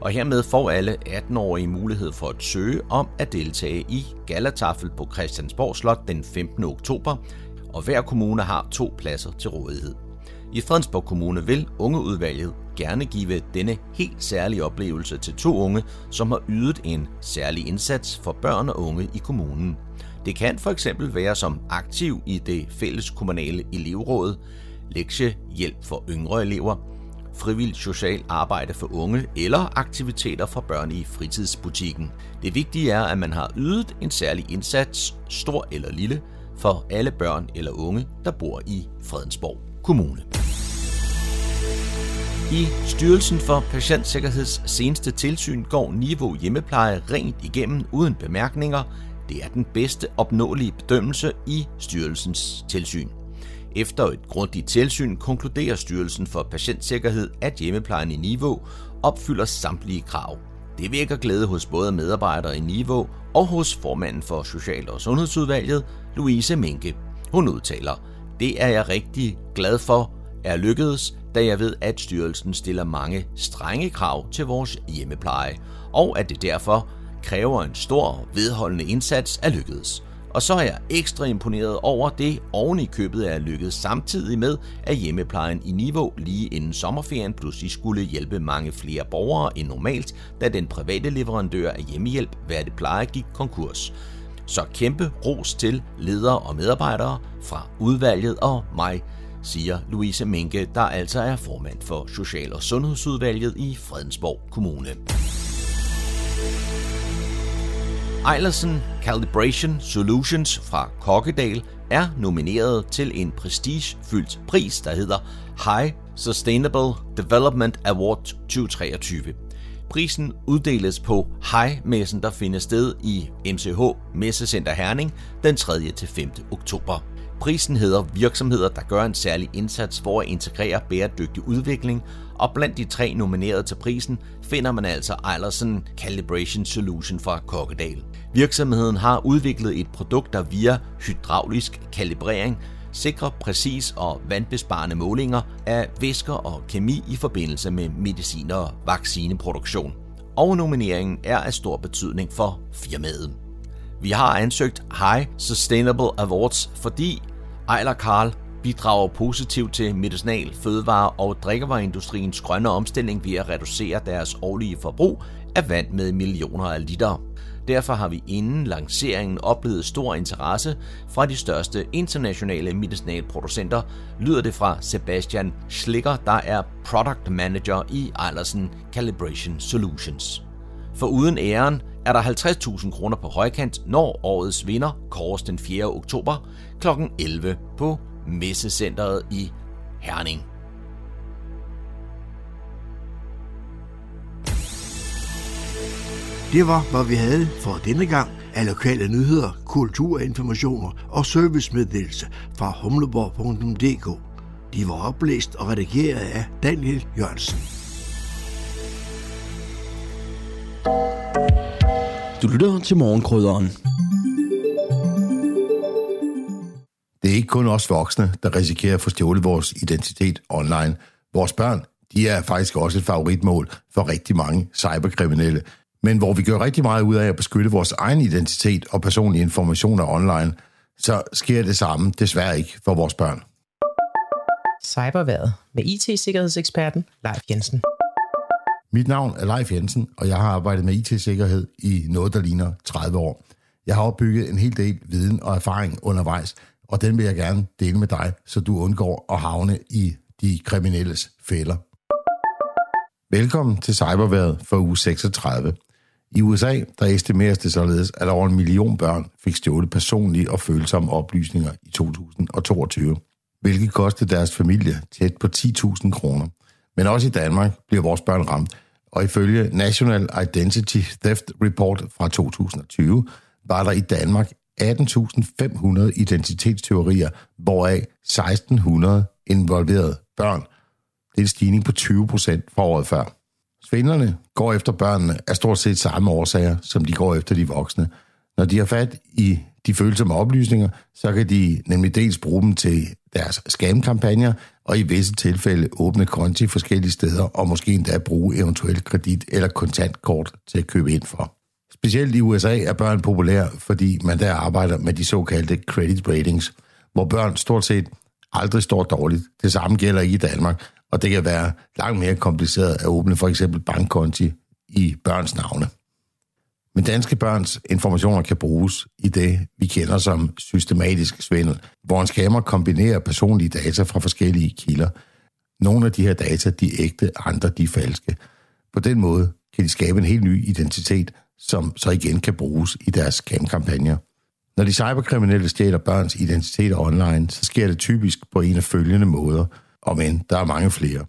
Og hermed får alle atten-årige mulighed for at søge om at deltage i gallatafel på Christiansborg Slot den femtende oktober, og hver kommune har to pladser til rådighed. I Fredensborg Kommune vil ungeudvalget gerne give denne helt særlige oplevelse til to unge, som har ydet en særlig indsats for børn og unge i kommunen. Det kan for eksempel være som aktiv i det fælleskommunale elevråd, lektiehjælp for yngre elever, frivilligt socialt arbejde for unge eller aktiviteter for børn i fritidsbutikken. Det vigtige er, at man har ydet en særlig indsats, stor eller lille, for alle børn eller unge, der bor i Fredensborg Kommune. I Styrelsen for Patientsikkerheds seneste tilsyn går Niveau hjemmepleje rent igennem uden bemærkninger. Det er den bedste opnåelige bedømmelse i styrelsens tilsyn. Efter et grundigt tilsyn konkluderer Styrelsen for Patientsikkerhed, at hjemmeplejen i Niveau opfylder samtlige krav. Det vækker glæde hos både medarbejdere i Niveau og hos formanden for Social- og Sundhedsudvalget, Louise Minke. Hun udtaler, det er jeg rigtig glad for, er lykkedes, da jeg ved, at styrelsen stiller mange strenge krav til vores hjemmepleje, og at det derfor kræver en stor vedholdende indsats af lykkedes. Og så er jeg ekstra imponeret over det oven i købet er lykkedes samtidig med, at hjemmeplejen i Niveau lige inden sommerferien pludselig skulle hjælpe mange flere borgere end normalt, da den private leverandør af hjemmehjælp Værtepleje gik konkurs. Så kæmpe ros til ledere og medarbejdere fra udvalget og mig, siger Louise Minke, der altså er formand for Social- og Sundhedsudvalget i Fredensborg Kommune. Eilersen Calibration Solutions fra Kokkedal er nomineret til en prestigefyldt pris, der hedder H I Sustainable Development Award tyve treogtyve. Prisen uddeles på H I-messen, der finder sted i M C H Messecenter Herning den tredje til femte oktober. Prisen hedder virksomheder, der gør en særlig indsats for at integrere bæredygtig udvikling, og blandt de tre nominerede til prisen finder man altså Eilersen Calibration Solution fra Kokkedal. Virksomheden har udviklet et produkt, der via hydraulisk kalibrering sikrer præcis og vandbesparende målinger af væsker og kemi i forbindelse med medicin- og vaccineproduktion. Og nomineringen er af stor betydning for firmaet. Vi har ansøgt H I Sustainable Awards, fordi Eiler Carl bidrager positivt til medicinal-, fødevare- og drikkevareindustriens grønne omstilling ved at reducere deres årlige forbrug af vand med millioner af liter. Derfor har vi inden lanceringen oplevet stor interesse fra de største internationale medicinalproducenter, lyder det fra Sebastian Schlicker, der er Product Manager i Eilersen Calibration Solutions. For uden æren er der halvtreds tusind kroner på højkant, når årets vinder kåres den fjerde oktober klokken elleve på Messecenteret i Herning. Det var, hvad vi havde for denne gang af lokale nyheder, kulturinformationer og servicemeddelelse fra Humleborg punktum d k. De var oplæst og redigeret af Daniel Jørgensen. Du lytter til Morgenkrydderen. Det er ikke kun os voksne, der risikerer at få stjålet vores identitet online. Vores børn, de er faktisk også et favoritmål for rigtig mange cyberkriminelle. Men hvor vi gør rigtig meget ud af at beskytte vores egen identitet og personlige informationer online, så sker det samme desværre ikke for vores børn. Cybervejret med I T-sikkerhedseksperten Leif Jensen. Mit navn er Leif Jensen, og jeg har arbejdet med I T-sikkerhed i noget, der ligner tredive år. Jeg har opbygget en hel del viden og erfaring undervejs, og den vil jeg gerne dele med dig, så du undgår at havne i de kriminelles fælder. Velkommen til Cybervejret for uge seksogtredive. I U S A der estimeres det således, at over en million børn fik stjålet personlige og følsomme oplysninger i to tusind og toogtyve, hvilket kostede deres familie tæt på ti tusind kroner. Men også i Danmark bliver vores børn ramt, og ifølge National Identity Theft Report fra to tusind og tyve var der i Danmark atten tusind fem hundrede identitetstyverier, hvoraf seksten hundrede involverede børn. Det er en stigning på tyve procent fra året før. Svindlerne går efter børnene af stort set samme årsager, som de går efter de voksne. Når de har fat i de følsomme oplysninger, så kan de nemlig dels bruge dem til deres scam-kampagner, og i visse tilfælde åbne konti forskellige steder, og måske endda bruge eventuelt kredit eller kontantkort til at købe ind for. Specielt i U S A er børn populære, fordi man der arbejder med de såkaldte credit ratings, hvor børn stort set aldrig står dårligt. Det samme gælder ikke i Danmark, og det kan være langt mere kompliceret at åbne for eksempel bankkonti i børns navne. Men danske børns informationer kan bruges i det, vi kender som systematisk svindel, hvor en scammer kombinerer personlige data fra forskellige kilder. Nogle af de her data, de er ægte, andre de er falske. På den måde kan de skabe en helt ny identitet, som så igen kan bruges i deres scam-kampagner. Når de cyberkriminelle stjæler børns identiteter online, så sker det typisk på en af følgende måder, omend der er mange flere.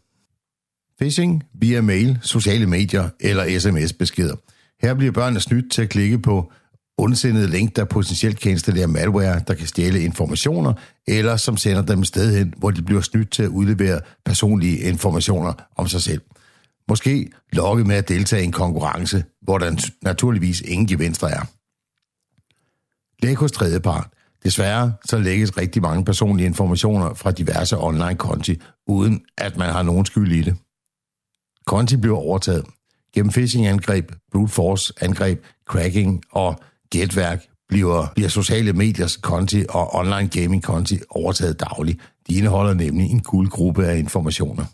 Phishing via mail, sociale medier eller sms-beskeder. Her bliver børnene snydt til at klikke på undsendede link, der potentielt kan installere malware, der kan stjæle informationer, eller som sender dem et sted hen, hvor de bliver snydt til at udlevere personlige informationer om sig selv. Måske lokket med at deltage i en konkurrence, hvor der naturligvis ingen gevinster er. Læg hos tredjepart. Desværre så lægges rigtig mange personlige informationer fra diverse online-konti, uden at man har nogen skyld i det. Konti bliver overtaget. Gennem phishing-angreb, brute force-angreb, cracking og gætværk bliver, bliver sociale mediers konti og online gaming-konti overtaget dagligt. De indeholder nemlig en guldgruppe af informationer.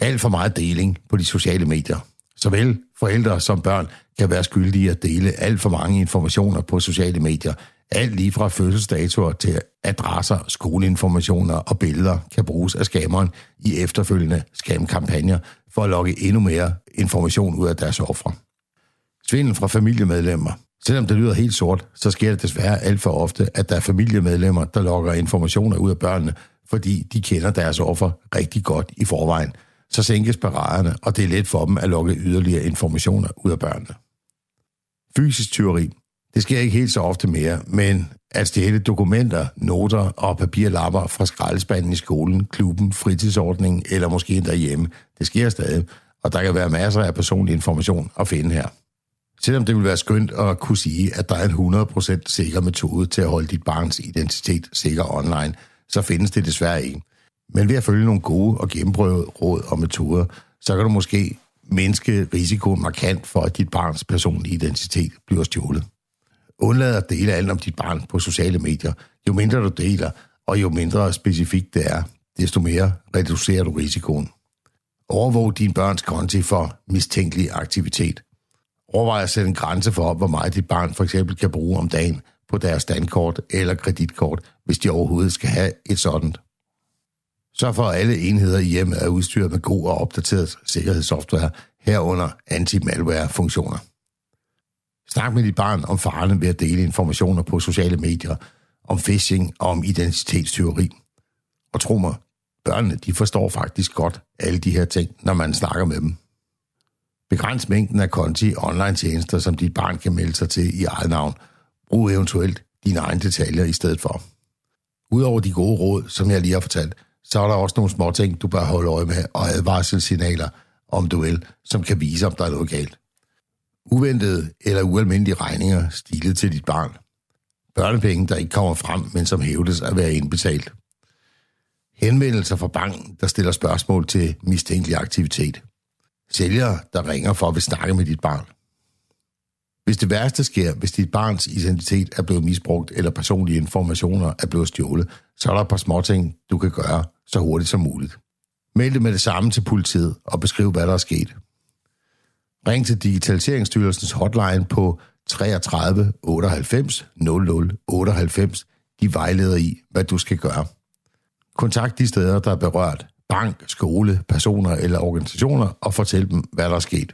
Alt for meget deling på de sociale medier. Såvel forældre som børn kan være skyldige at dele alt for mange informationer på sociale medier. Alt lige fra fødselsdatoer til adresser, skoleinformationer og billeder kan bruges af scammeren i efterfølgende scam-kampagner for at lokke endnu mere information ud af deres ofre. Svindel fra familiemedlemmer. Selvom det lyder helt sort, så sker det desværre alt for ofte, at der er familiemedlemmer, der lokker informationer ud af børnene, fordi de kender deres ofre rigtig godt i forvejen. Så sænkes paraderne, og det er let for dem at lokke yderligere informationer ud af børnene. Fysisk tyveri. Det sker ikke helt så ofte mere, men at stjæle dokumenter, noter og papirlapper fra skraldespanden i skolen, klubben, fritidsordningen eller måske derhjemme, det sker stadig, og der kan være masser af personlig information at finde her. Selvom det vil være skønt at kunne sige, at der er en hundrede procent sikker metode til at holde dit barns identitet sikker online, så findes det desværre ikke. Men ved at følge nogle gode og gennemprøvede råd og metoder, så kan du måske mindske risikoen markant for, at dit barns personlige identitet bliver stjålet. Undlad at dele alt om dit barn på sociale medier. Jo mindre du deler, og jo mindre specifikt det er, desto mere reducerer du risikoen. Overvåg dine børns konti for mistænkelig aktivitet. Overvej at sætte en grænse for, hvor meget dit barn for eksempel kan bruge om dagen på deres dankort eller kreditkort, hvis de overhovedet skal have et sådan. Sørg for, at alle enheder i hjemmet er udstyret med god og opdateret sikkerhedssoftware, herunder anti-malware-funktioner. Snak med dit barn om farerne ved at dele informationer på sociale medier, om phishing og om identitetstyveri. Og tro mig, børnene de forstår faktisk godt alle de her ting, når man snakker med dem. Begræns mængden af konti og online-tjenester, som dit barn kan melde sig til i eget navn. Brug eventuelt dine egne detaljer i stedet for. Udover de gode råd, som jeg lige har fortalt, så er der også nogle små ting, du bør holde øje med, og advarselssignaler om du vil, som kan vise, om der er noget galt. Uventede eller ualmindelige regninger stilet til dit barn. Børnepenge, der ikke kommer frem, men som hævdes at være indbetalt. Henvendelser fra banken, der stiller spørgsmål til mistænkelig aktivitet. Sælgere, der ringer for at vil snakke med dit barn. Hvis det værste sker, hvis dit barns identitet er blevet misbrugt, eller personlige informationer er blevet stjålet, så er der et par småting, du kan gøre så hurtigt som muligt. Meld det med det samme til politiet og beskriv, hvad der er sket. Ring til Digitaliseringsstyrelsens hotline på tre tre, otteoghalvfems, nul nul, otteoghalvfems. De vejleder i, hvad du skal gøre. Kontakt de steder, der er berørt. Bank, skole, personer eller organisationer og fortæl dem, hvad der er sket.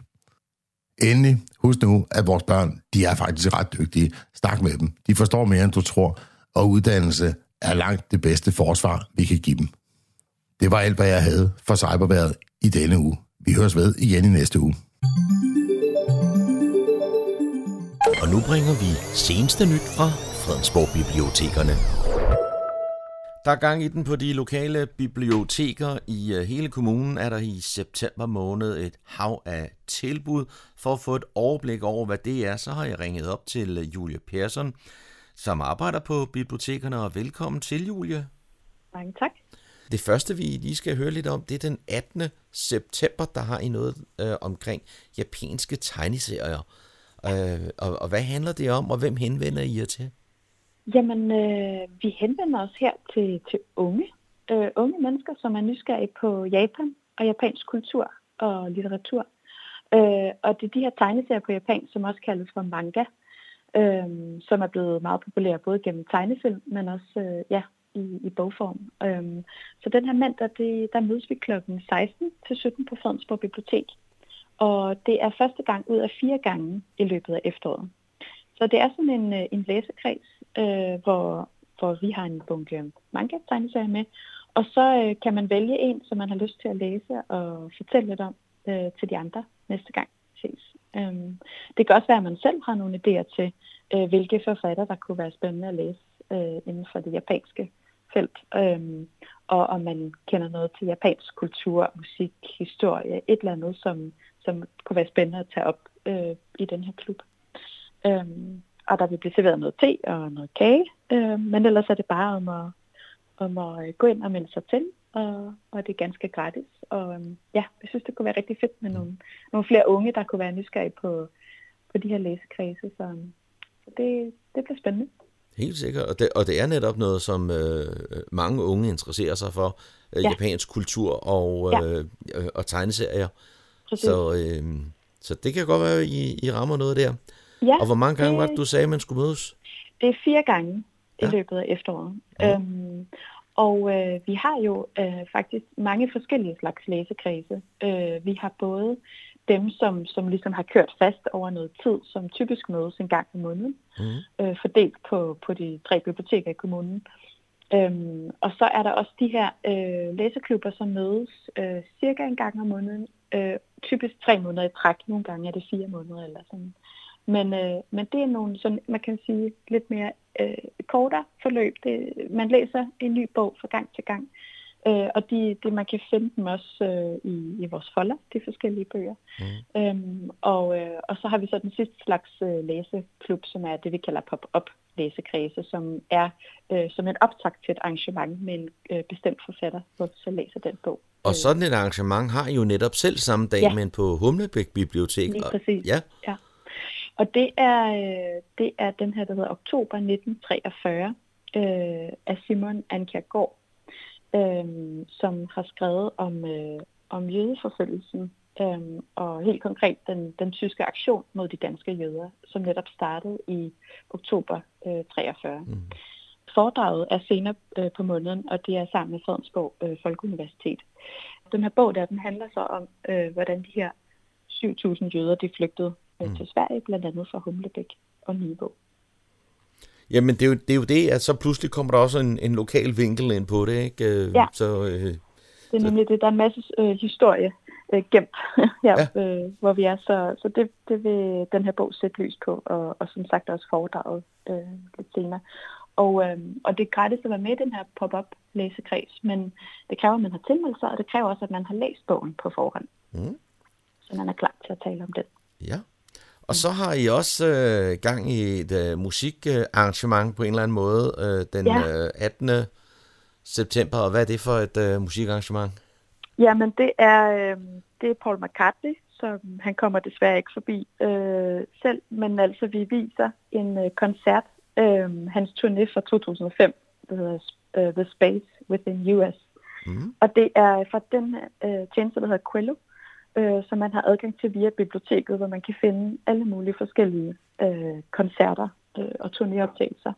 Endelig, husk nu, at vores børn, de er faktisk ret dygtige. Snak med dem. De forstår mere, end du tror, og uddannelse er langt det bedste forsvar, vi kan give dem. Det var alt, hvad jeg havde for Cybervejret i denne uge. Vi høres ved igen i næste uge. Og nu bringer vi seneste nyt fra Fredensborg Bibliotekerne. Der er gang i den på de lokale biblioteker i hele kommunen, er der i september måned et hav af tilbud. For at få et overblik over, hvad det er, så har jeg ringet op til Julie Persson, som arbejder på bibliotekerne, og velkommen til, Julie. Mange tak. Det første, vi lige skal høre lidt om, det er den attende september, der har I noget øh, omkring japanske tegneserier. Øh, og, og hvad handler det om, og hvem henvender I jer til? Jamen, øh, vi henvender os her til, til unge. Øh, unge mennesker, som er nysgerrige på Japan og japansk kultur og litteratur. Øh, og det er de her tegneserier på japan, som også kaldes for manga, øh, som er blevet meget populære både gennem tegnefilm, men også øh, ja, i, i bogform. Øh, så den her mandag, det, der mødes vi klokken seksten til sytten på Fredensborg Bibliotek. Og det er første gang ud af fire gange i løbet af efteråret. Så det er sådan en, en læsekreds, øh, hvor, hvor vi har en bunke manga-tegneserier med. Og så øh, kan man vælge en, som man har lyst til at læse og fortælle lidt om øh, til de andre næste gang ses. Øhm, det kan også være, at man selv har nogle idéer til, øh, hvilke forfatter der kunne være spændende at læse øh, inden for det japanske felt. Øhm, og om man kender noget til japansk kultur, musik, historie, et eller andet, som, som kunne være spændende at tage op øh, i den her klub. Øhm, og der vil blive serveret noget te og noget kage, øhm, men ellers er det bare om at, om at gå ind og melde sig til, og, og det er ganske gratis. Og øhm, ja, jeg synes, det kunne være rigtig fedt med nogle, nogle flere unge, der kunne være nysgerrige på, på de her læsekredse, så, så det, det bliver spændende. Helt sikkert, og det, og det er netop noget, som øh, mange unge interesserer sig for, øh, ja. Japansk kultur og, øh, ja. øh, og tegneserier, så, øh, så det kan godt være, at I, I rammer noget der. Ja, og hvor mange gange det, var det, du sagde, man skulle mødes? Det er fire gange ja. i løbet af efteråret. Ja. Øhm, og øh, vi har jo øh, faktisk mange forskellige slags læsekredse. Øh, vi har både dem, som, som ligesom har kørt fast over noget tid, som typisk mødes en gang i måneden, mm. øh, fordelt på, på de tre biblioteker i kommunen. Øhm, og så er der også de her øh, læseklubber, som mødes øh, cirka en gang om måneden. Øh, typisk tre måneder i træk, nogle gange er det fire måneder eller sådan. Men, øh, men det er nogle, sådan, man kan sige, lidt mere øh, kortere forløb. Det, man læser en ny bog fra gang til gang. Øh, og de, de, man kan finde dem også øh, i, i vores folder, de forskellige bøger. Mm. Øhm, og, øh, og så har vi så den sidste slags øh, læseklub, som er det, vi kalder pop-up læsekredse, som er øh, som en optakt til et arrangement med en øh, bestemt forfatter, hvor vi så læser den bog. Og sådan et arrangement har I jo netop selv samme dag, ja. Men på Humlebæk Bibliotek. Lige præcis, og, ja. ja. Og det er, det er den her, der hedder oktober nitten treogfyrre øh, af Simon Ankjærgaard, øh, som har skrevet om, øh, om jødeforfølgelsen øh, og helt konkret den, den tyske aktion mod de danske jøder, som netop startede i oktober øh, treogfyrre. Mm. Foredraget er senere øh, på måneden, og det er sammen med Fredensborg øh, Folkeuniversitet. Den her bog der, den handler så om, øh, hvordan de her syv tusind jøder, de flygtede mm. til Sverige, blandt andet fra Humlebæk og Nivå. Jamen, det er, jo, det er jo det, at så pludselig kommer der også en, en lokal vinkel ind på det, ikke? Ja, så, øh, det er nemlig det. Der er en masse øh, historie øh, gemt her, ja. øh, hvor vi er, så, så det, det vil den her bog sætte lys på, og, og som sagt også foredraget øh, lidt senere. Og, øh, og det er gratis at være med i den her pop-up-læsekreds, men det kræver, at man har tilmeldt sig, og det kræver også, at man har læst bogen på forhånd. Mm. Så man er klar til at tale om den. Ja. Og så har I også øh, gang i et øh, musikarrangement på en eller anden måde øh, den ja. øh, attende september. Og hvad er det for et øh, musikarrangement? Jamen, det er, øh, det er Paul McCartney, som han kommer desværre ikke forbi øh, selv, men altså vi viser en øh, koncert, øh, hans turné fra to tusind og fem, der hedder uh, The Space Within U S. Mm. Og det er fra den øh, tjeneste, der hedder Qello, så man har adgang til via biblioteket, hvor man kan finde alle mulige forskellige øh, koncerter øh, og turnéoptagelser.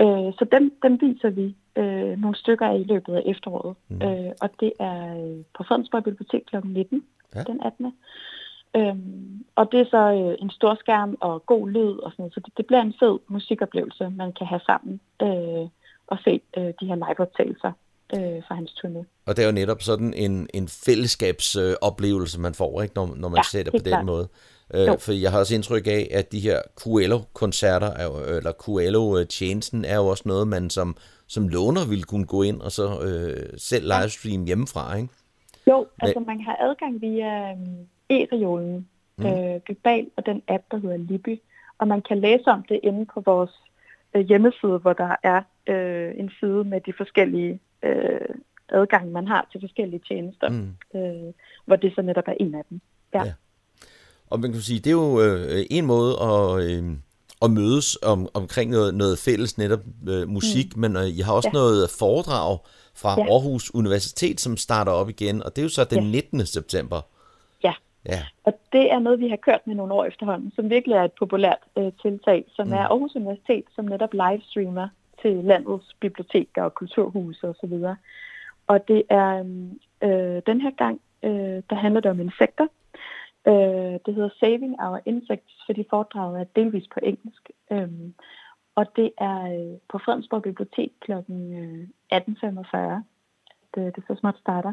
Øh, så dem, dem viser vi øh, nogle stykker af i løbet af efteråret. Mm. Øh, og det er på Fredensborg Bibliotek klokken nitten, ja. Den attende Øh, og det er så øh, en stor skærm og god lyd og sådan noget, så det, det bliver en fed musikoplevelse, man kan have sammen øh, og se øh, de her liveoptagelser fra hans turné. Og det er jo netop sådan en, en fællesskabsoplevelse, øh, man får, ikke, når, når man ja, sætter på den klart. Måde. Øh, for jeg har også indtryk af, at de her Qello-koncerter, er jo, eller Qello-tjenesten, er jo også noget, man som, som låner ville kunne gå ind og så øh, selv livestream hjemmefra, ikke? Jo, altså man har adgang via øh, e-reolen mm. øh, global og den app, der hedder Libby, og man kan læse om det inde på vores øh, hjemmeside, hvor der er øh, en side med de forskellige adgang, man har til forskellige tjenester, mm. øh, hvor det så netop er en af dem. Ja. Ja. Og man kan sige, det er jo øh, en måde at, øh, at mødes om, omkring noget, noget fælles, netop øh, musik, mm. men øh, I har også ja. noget foredrag fra ja. Aarhus Universitet, som starter op igen, og det er jo så den ja. nittende september. Ja. ja, og det er noget, vi har kørt med nogle år efterhånden, som virkelig er et populært øh, tiltag, som mm. er Aarhus Universitet, som netop livestreamer til landets biblioteker og kulturhuse osv. Og, og det er øh, den her gang, øh, der handler det om insekter. Øh, det hedder Saving Our Insects, fordi foredraget er delvis på engelsk. Øh, og det er øh, på Fredensborg Bibliotek klokken atten femogfyrre, at det, det så småt starter.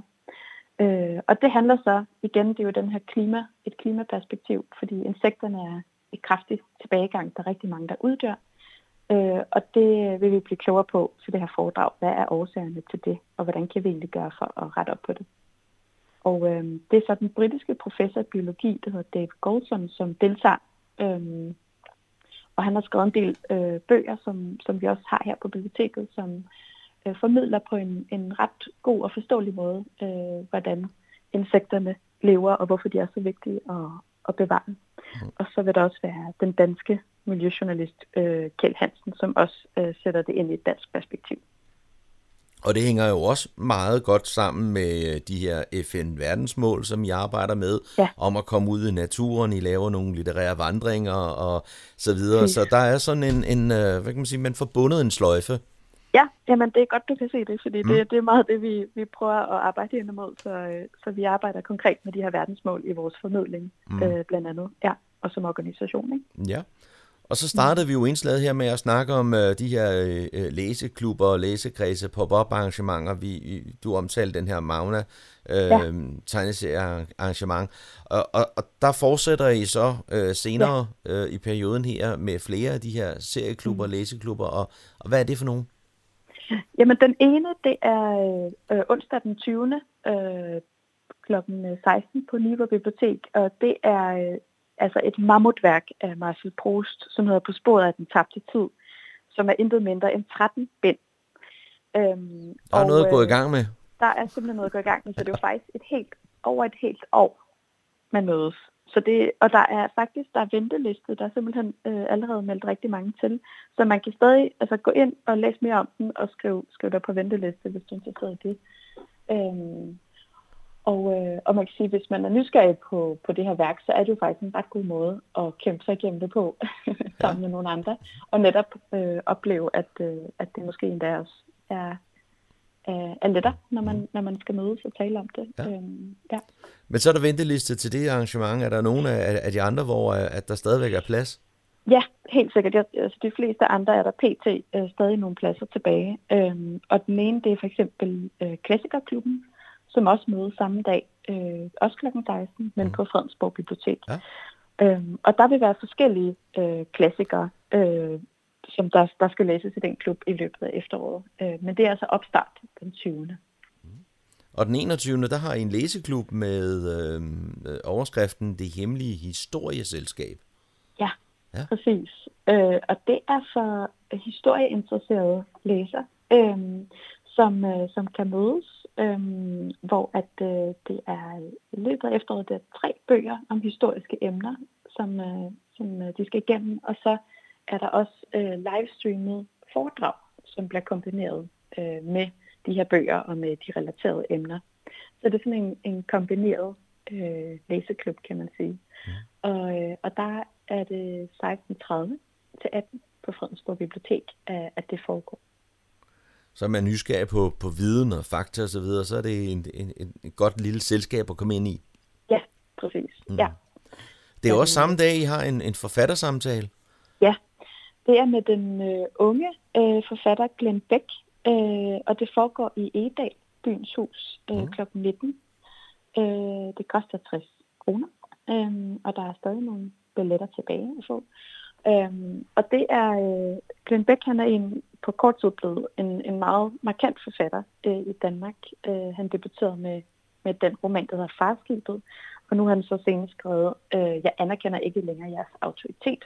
Øh, og det handler så, igen, det er jo den her klima, et klimaperspektiv, fordi insekterne er et kraftigt tilbagegang, der er rigtig mange, der uddør. Øh, og det vil vi blive klogere på til det her foredrag. Hvad er årsagerne til det, og hvordan kan vi egentlig gøre for at rette op på det? Og øh, det er så den britiske professor i biologi, der hedder David Goldson, som deltager. Øh, og han har skrevet en del øh, bøger, som, som vi også har her på biblioteket, som øh, formidler på en, en ret god og forståelig måde, øh, hvordan insekterne lever, og hvorfor de er så vigtige at, at bevare. Og så vil der også være den danske miljøjournalist øh, Kjeld Hansen, som også øh, sætter det ind i et dansk perspektiv. Og det hænger jo også meget godt sammen med de her F N-verdensmål, som I arbejder med, ja. Om at komme ud i naturen, I laver nogle litterære vandringer og så videre. Så der er sådan en, en hvad kan man sige, man får bundet en sløjfe. Ja, jamen det er godt, du kan se det, fordi mm. det, det er meget det, vi, vi prøver at arbejde ind imod, så, så vi arbejder konkret med de her verdensmål i vores formidling, mm. øh, blandt andet, ja, og som organisation, ikke? Ja. Og så startede vi jo indslaget her med at snakke om øh, de her øh, læseklubber, læsekredse, pop-up arrangementer. Vi, du omtalte den her Magna øh, ja. tegneseriearrangement. Og, og, og der fortsætter I så øh, senere ja. øh, i perioden her med flere af de her serieklubber, mm. læseklubber. Og, og hvad er det for nogen? Jamen den ene, det er øh, onsdag den tyvende Øh, klokken seksten på Nivå Bibliotek. Og det er... Øh, altså et mammutværk af Marcel Proust, som hedder På sporet af den tabte tid, som er intet mindre end tretten bind. Øhm, der er og, noget at gå i gang med. Der er simpelthen noget at gå i gang med, så det er jo faktisk et helt, over et helt år, man mødes. Så det, og der er faktisk, der er venteliste, der er simpelthen øh, allerede meldt rigtig mange til, så man kan stadig altså, gå ind og læse mere om den, og skrive, skrive dig på venteliste, hvis du er interesseret i det. Øhm, Og, øh, og man kan sige, at hvis man er nysgerrig på, på det her værk, så er det jo faktisk en ret god måde at kæmpe sig igennem det på, sammen med nogle andre, og netop øh, opleve, at, øh, at det måske endda også er er, er lettere, når man, når man skal mødes og tale om det. Ja. Øhm, ja. Men så er der venteliste til det arrangement. Er der nogen af, af de andre, hvor at der stadigvæk er plads? Ja, helt sikkert. Jeg, altså de fleste andre er der pt. Øh, stadig nogle pladser tilbage. Øhm, og den ene, det er for eksempel øh, Klassikerklubben, som også mødes samme dag, øh, også klokken seksten, men mm. på Fredensborg Bibliotek. Ja. Øhm, og der vil være forskellige øh, klassikere, øh, som der, der skal læses i den klub i løbet af efteråret. Øh, men det er altså opstart den tyvende Mm. Og den enogtyvende der har I en læseklub med øh, overskriften Det Hemmelige Historieselskab. Ja, ja. Præcis. Øh, og det er for historieinteresserede læsere, øh, som, øh, som kan mødes, øh, hvor at, øh, det er i løbet af efteråret, der er tre bøger om historiske emner, som, øh, som øh, de skal igennem, og så er der også øh, livestreamet foredrag, som bliver kombineret øh, med de her bøger og med de relaterede emner. Så det er sådan en, en kombineret øh, læseklub, kan man sige. Mm. Og, øh, og der er det seksten tredive til atten på Fredensborg Bibliotek, øh, at det foregår. Så er man nysgerrig på, på viden og fakta og så videre, så er det en, en, en godt lille selskab at komme ind i. Ja, præcis. Mm. Ja. Det er også samme dag, I har en, en forfattersamtale. Ja, det er med den øh, unge øh, forfatter Glenn Beck, øh, og det foregår i Egedal, byens hus, øh, mm. klokken nitten Øh, det koster tres kroner, øh, og der er stadig nogle billetter tilbage at få. Øh, og det er, øh, Glenn Beck, han er en, på kort tid blevet en, en meget markant forfatter øh, i Danmark. Øh, han debuterede med, med den roman, der hedder Farskibet, og nu har han så senest skrevet, øh, Jeg anerkender ikke længere jeres autoritet.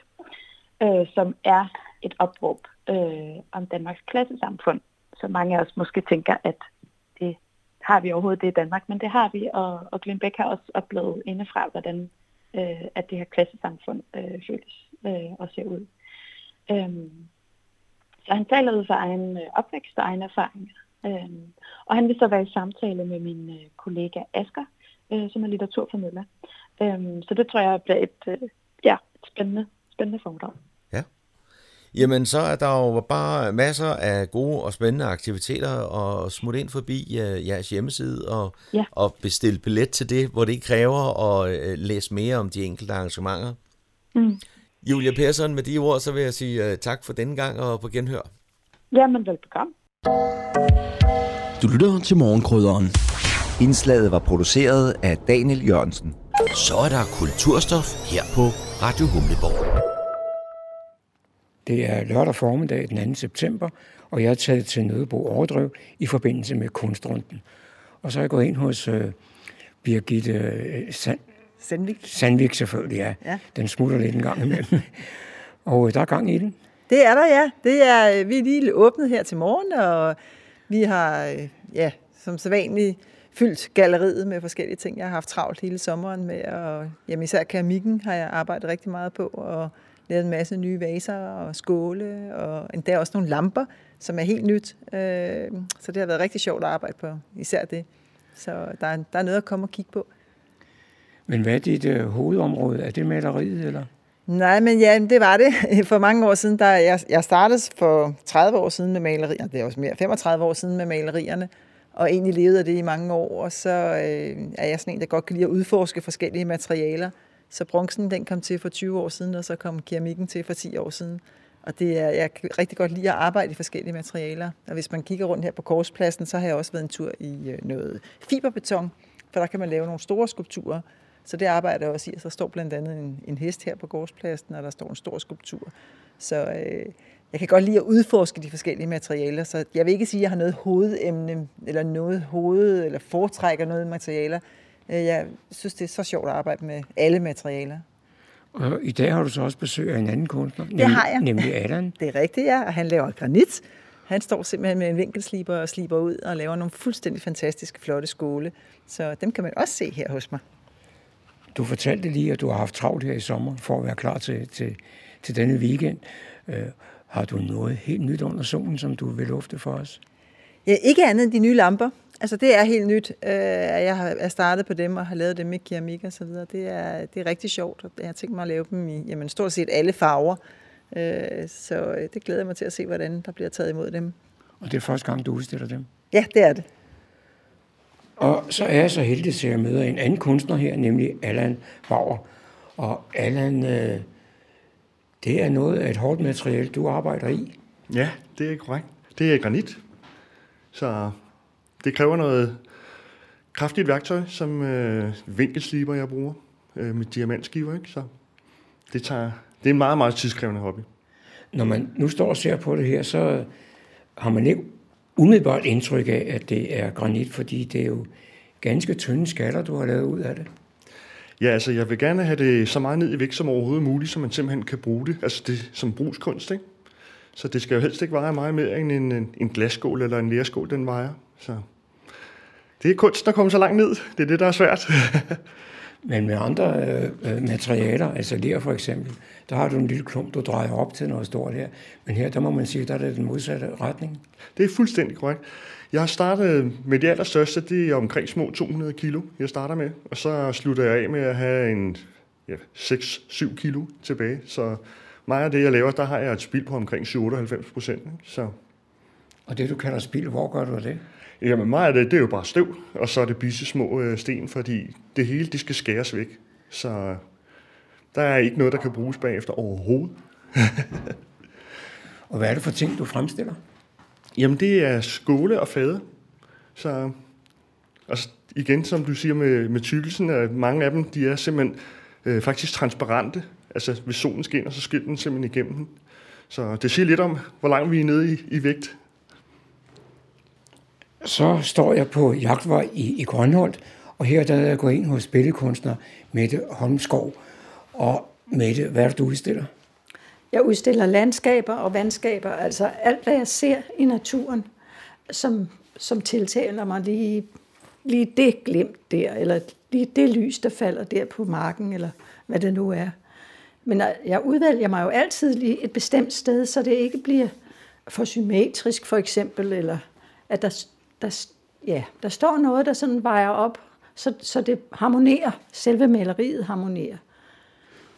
Øh, som er et opråb øh, om Danmarks klassesamfund, så mange af os måske tænker, at det har vi overhovedet det i Danmark, men det har vi, og, og Glenn Beck har også oplevet indefra, hvordan øh, at det her klassesamfund øh, føles øh, og ser ud. Øhm, så han taler ud fra egen opvækst og egen erfaring, øhm, og han vil så være i samtale med min øh, kollega Asger, øh, som er litteraturformidler. Øhm, så det tror jeg bliver et øh, ja, spændende, spændende foredrag. Jamen, så er der jo bare masser af gode og spændende aktiviteter, og smut ind forbi øh, jeres hjemmeside og, ja. og bestil billet til det, hvor det kræver, og øh, læs mere om de enkelte arrangementer. Mm. Julie Persson, med de ord, så vil jeg sige øh, tak for denne gang, og på genhør. Jamen, velbekomme. Du lytter til Morgenkrydderen. Indslaget var produceret af Daniel Jørgensen. Så er der kulturstof her på Radio Humleborg. Det er lørdag formiddag den anden september, og jeg er taget til Nødebo Overdrev i forbindelse med kunstrunden. Og så er jeg gået ind hos øh, Birgitte øh, Sand... Sandvik. Sandvik selvfølgelig, ja. ja. Den smutter lidt en gang imellem. Og øh, der er gang i den. Det er der, ja. Det er, vi er lige åbnet her til morgen, og vi har øh, ja, som sædvanligt fyldt galleriet med forskellige ting. Jeg har haft travlt hele sommeren med, og jamen, især keramikken har jeg arbejdet rigtig meget på, og lavet en masse nye vaser og skåle, og endda også nogle lamper, som er helt nyt. Så det har været rigtig sjovt at arbejde på, især det. Så der er, der er noget at komme og kigge på. Men hvad er dit øh, hovedområde? Er det maleriet, eller? Nej, men ja, det var det. For mange år siden, der jeg, jeg startede for tredive år siden med malerierne. Det er også mere, femogtredive år siden med malerierne, og egentlig levede af det i mange år. Og så øh, er jeg sådan en, der godt kan lide at udforske forskellige materialer. Så bronzen, den kom til for tyve år siden, og så kom keramikken til for ti år siden. Og det er, jeg kan rigtig godt lide at arbejde i forskellige materialer. Og hvis man kigger rundt her på Korspladsen, så har jeg også været en tur i noget fiberbeton, for der kan man lave nogle store skulpturer. Så det arbejder jeg også i. Så står blandt andet en, en hest her på Korspladsen, og der står en stor skulptur. Så øh, jeg kan godt lide at udforske de forskellige materialer. Så jeg vil ikke sige, at jeg har noget hovedemne, eller noget hoved, eller foretrækker noget materialer. Jeg synes, det er så sjovt at arbejde med alle materialer. Og i dag har du så også besøg af en anden kunstner. Det nemlig, har jeg. Nemlig Allan. Det er rigtigt, ja. Og han laver granit. Han står simpelthen med en vinkelsliber og sliber ud og laver nogle fuldstændig fantastiske, flotte skåle. Så dem kan man også se her hos mig. Du fortalte lige, at du har haft travlt her i sommer for at være klar til, til, til denne weekend. Uh, har du noget helt nyt under solen, som du vil lufte for os? Ja, ikke andet end de nye lamper. Altså det er helt nyt, at jeg er startet på dem og har lavet dem med keramik og så videre. Det er, det er rigtig sjovt, og jeg har tænkt mig at lave dem i jamen, stort set alle farver. Så det glæder jeg mig til at se, hvordan der bliver taget imod dem. Og det er første gang, du udstiller dem? Ja, det er det. Og så er jeg så heldig til at møde en anden kunstner her, nemlig Allan Bauer. Og Allan, øh, det er noget af et hårdt materiale, du arbejder i. Ja, det er korrekt. Det er granit. Så det kræver noget kraftigt værktøj, som øh, vinkelsliber, jeg bruger øh, med diamantskiver, ikke? Så det tager, det er en meget, meget tidskrævende hobby. Når man nu står og ser på det her, så har man ikke umiddelbart indtryk af, at det er granit, fordi det er jo ganske tynde skaller, du har lavet ud af det. Ja, altså jeg vil gerne have det så meget ned i vægt som overhovedet muligt, så man simpelthen kan bruge det, altså det som brugskunst, ikke? Så det skal jo helst ikke veje meget mere end en, en glasskål eller en lerskål, den vejer. Så det er kunst at komme så langt ned, det er det, der er svært. Men med andre øh, materialer, altså ler for eksempel, der har du en lille klump, du drejer op til noget stort her. Men her, der må man sige, der er det den modsatte retning. Det er fuldstændig korrekt. Jeg har startet med det allerstørste, det er omkring små to hundrede kilo, jeg starter med. Og så slutter jeg af med at have en ja, seks syv kilo tilbage. Så meget af det, jeg laver, der har jeg et spild på omkring syv til otteoghalvfems procent. Og det, du kalder spild, hvor gør du det? Jamen meget af det, det er jo bare støv, og så er det bisse små sten, fordi det hele, det skal skæres væk. Så der er ikke noget, der kan bruges bagefter overhovedet. Og hvad er det for ting, du fremstiller? Jamen det er skåle og fade. Så altså, igen, som du siger med, med tykkelsen, at mange af dem, de er simpelthen øh, faktisk transparente. Altså hvis solen skinner, så skinner den simpelthen igennem den. Så det siger lidt om, hvor langt vi er nede i, i vægt. Så står jeg på jagtvej i, i Grønholdt, og her der er jeg gået ind hos billedkunstner Mette Holmskov. Og Mette, hvad er det, du udstiller? Jeg udstiller landskaber og vandskaber, altså alt, hvad jeg ser i naturen, som, som tiltaler mig lige, lige det glimt der, eller lige det lys, der falder der på marken, eller hvad det nu er. Men jeg udvælger mig jo altid lige et bestemt sted, så det ikke bliver for symmetrisk, for eksempel, eller at der, der, ja, der står noget, der sådan vejer op, så, så det harmonerer, selve maleriet harmonerer.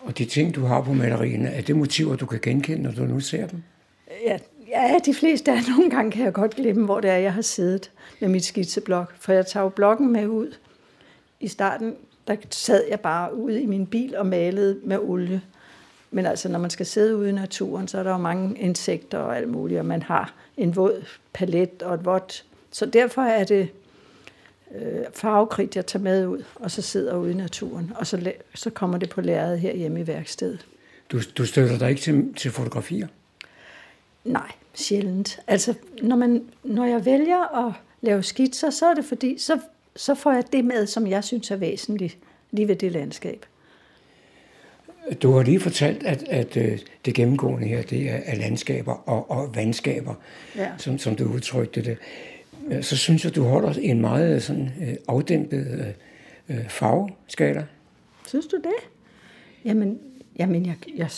Og de ting, du har på malerierne, er det motiver, du kan genkende, når du nu ser dem? Ja, ja de fleste af nogle gange kan jeg godt glemme, hvor det er, jeg har siddet med mit skitseblok, for jeg tager jo blokken med ud. I starten, der sad jeg bare ude i min bil og malede med olie. Men altså, når man skal sidde ude i naturen, så er der jo mange insekter og alt muligt, og man har en våd palet og et vådt. Så derfor er det øh, farvekridt, jeg tager med ud, og så sidder ude i naturen, og så, så kommer det på lærredet herhjemme i værkstedet. Du, du støtter dig ikke til, til fotografier? Nej, sjældent. Altså, når, man, når jeg vælger at lave skitser, så er det fordi, så, så får jeg det med, som jeg synes er væsentligt lige ved det landskab. Du har lige fortalt, at, at, at det gennemgående her, det er landskaber og, og vandskaber, ja. som, som du udtrykte det. Så synes jeg, du holder en meget sådan, afdæmpet øh, farveskala. Synes du det? Jamen, jamen jeg, jeg,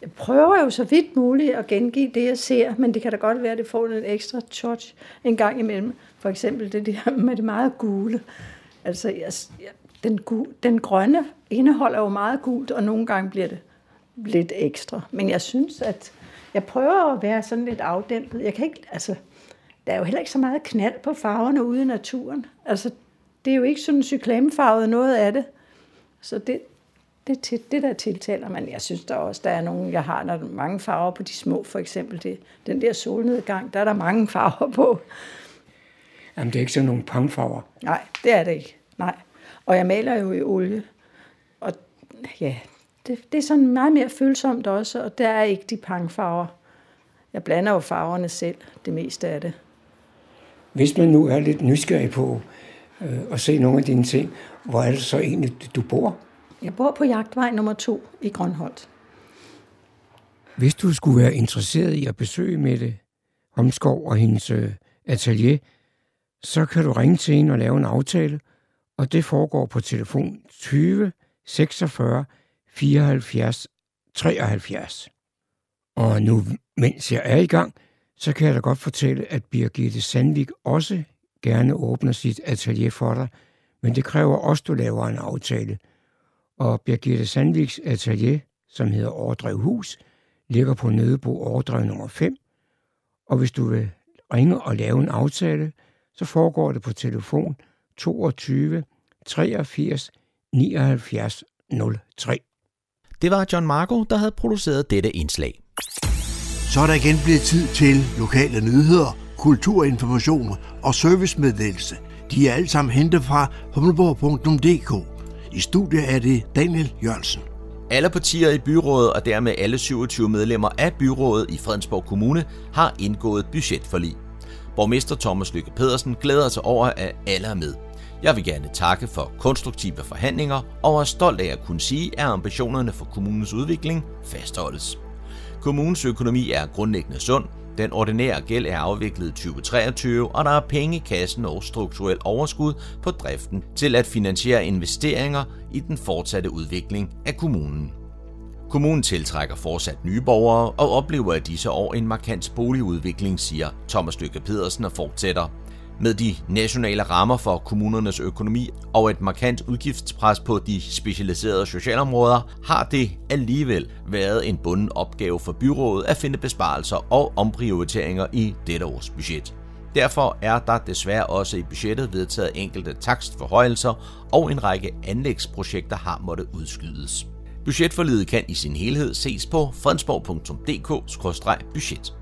jeg prøver jo så vidt muligt at gengive det, jeg ser, men det kan da godt være, at det får en ekstra touch en gang imellem. For eksempel det der med det meget gule. Altså, jeg... jeg Den, gul, den grønne indeholder jo meget gult, og nogle gange bliver det lidt ekstra. Men jeg synes, at jeg prøver at være sådan lidt afdæmpet. Jeg kan ikke, altså, der er jo heller ikke så meget knald på farverne ude i naturen. Altså, det er jo ikke sådan cyklamefarvet noget af det. Så det, det, det der tiltaler man. Jeg synes der også, der er nogle, jeg har der mange farver på de små, for eksempel. Det, den der solnedgang, der er der mange farver på. Jamen, det er ikke sådan nogle pangfarver. Nej, det er det ikke. Nej. Og jeg maler jo i olie, og ja, det, det er sådan meget mere følsomt også, og der er ikke de pangfarver. Jeg blander jo farverne selv, det meste af det. Hvis man nu er lidt nysgerrig på øh, at se nogle af dine ting, hvor er det så egentlig, du bor? Jeg bor på jagtvej nummer to i Grønholdt. Hvis du skulle være interesseret i at besøge Mette Holmskov og hendes atelier, så kan du ringe til hende og lave en aftale, og det foregår på telefon tyve seksogfyrre fireoghalvfjerds treoghalvfjerds. Og nu, mens jeg er i gang, så kan jeg da godt fortælle, at Birgitte Sandvik også gerne åbner sit atelier for dig, men det kræver også, at du laver en aftale. Og Birgitte Sandviks atelier, som hedder Overdrev Hus, ligger på Nødebo Overdrev nummer fem, og hvis du vil ringe og lave en aftale, så foregår det på telefon toogtyve treogfirs nioghalvfjerds nul tre. Det var John Marco, der havde produceret dette indslag. Så er der igen blevet tid til lokale nyheder, kulturinformation og servicemeddelelse. De er alle sammen hentet fra Humleborg punktum d k. I studiet er det Daniel Jørgensen. Alle partier i byrådet og dermed alle syvogtyve medlemmer af byrådet i Fredensborg Kommune har indgået budgetforlig. Borgmester Thomas Lykke Pedersen glæder sig over, at alle er med. Jeg vil gerne takke for konstruktive forhandlinger og er stolt af at kunne sige, at ambitionerne for kommunens udvikling fastholdes. Kommunens økonomi er grundlæggende sund, den ordinære gæld er afviklet i tyve treogtyve, og der er penge i kassen og strukturelt overskud på driften til at finansiere investeringer i den fortsatte udvikling af kommunen. Kommunen tiltrækker fortsat nye borgere og oplever i disse år en markant boligudvikling, siger Thomas Lykke Pedersen og fortsætter. Med de nationale rammer for kommunernes økonomi og et markant udgiftspres på de specialiserede socialområder, har det alligevel været en bunden opgave for byrådet at finde besparelser og omprioriteringer i dette års budget. Derfor er der desværre også i budgettet vedtaget enkelte takstforhøjelser, og en række anlægsprojekter har måttet udskydes. Budgetforliget kan i sin helhed ses på fredensborg punktum d k bindestreg budget.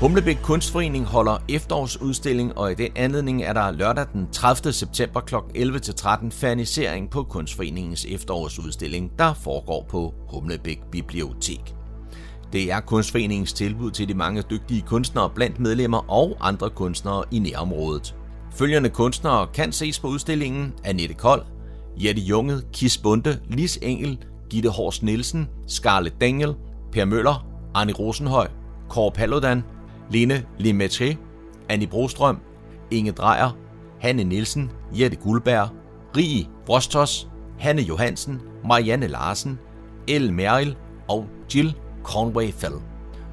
Humlebæk Kunstforening holder efterårsudstilling, og i den anledning er der lørdag den tredivte september kl. elleve til tretten fernisering på Kunstforeningens efterårsudstilling, der foregår på Humlebæk Bibliotek. Det er Kunstforeningens tilbud til de mange dygtige kunstnere blandt medlemmer og andre kunstnere i nærområdet. Følgende kunstnere kan ses på udstillingen: Annette Kold, Jette Junget, Kis Bunde, Lis Engel, Gitte Horst Nielsen, Scarlett Daniel, Per Møller, Arne Rosenhøj, Kåre Paludan, Lene Lemaitre, Annie Brostrøm, Inge Drejer, Hanne Nielsen, Jette Guldberg, Rie Brostos, Hanne Johansen, Marianne Larsen, Elle Merrill og Jill Conway Fell.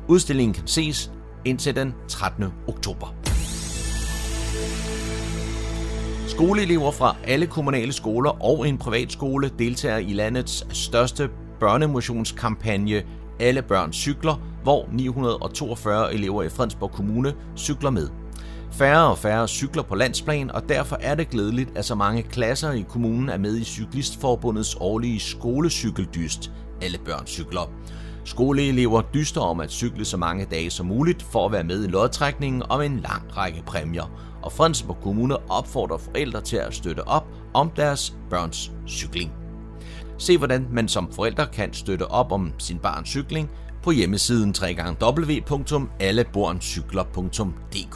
Udstillingen kan ses indtil den trettende oktober. Skoleelever fra alle kommunale skoler og en privatskole deltager i landets største børnemotionskampagne Alle børn cykler, hvor ni hundrede og toogfyrre elever i Fredensborg Kommune cykler med. Færre og færre cykler på landsplan, og derfor er det glædeligt, at så mange klasser i kommunen er med i Cyklistforbundets årlige skolecykeldyst, Alle børn cykler. Skoleelever dyster om at cykle så mange dage som muligt for at være med i lodtrækningen om en lang række præmier, og Fredensborg Kommune opfordrer forældre til at støtte op om deres børns cykling. Se hvordan man som forælder kan støtte op om sin barns cykling på hjemmesiden w w w punktum alle børn cykler punktum d k.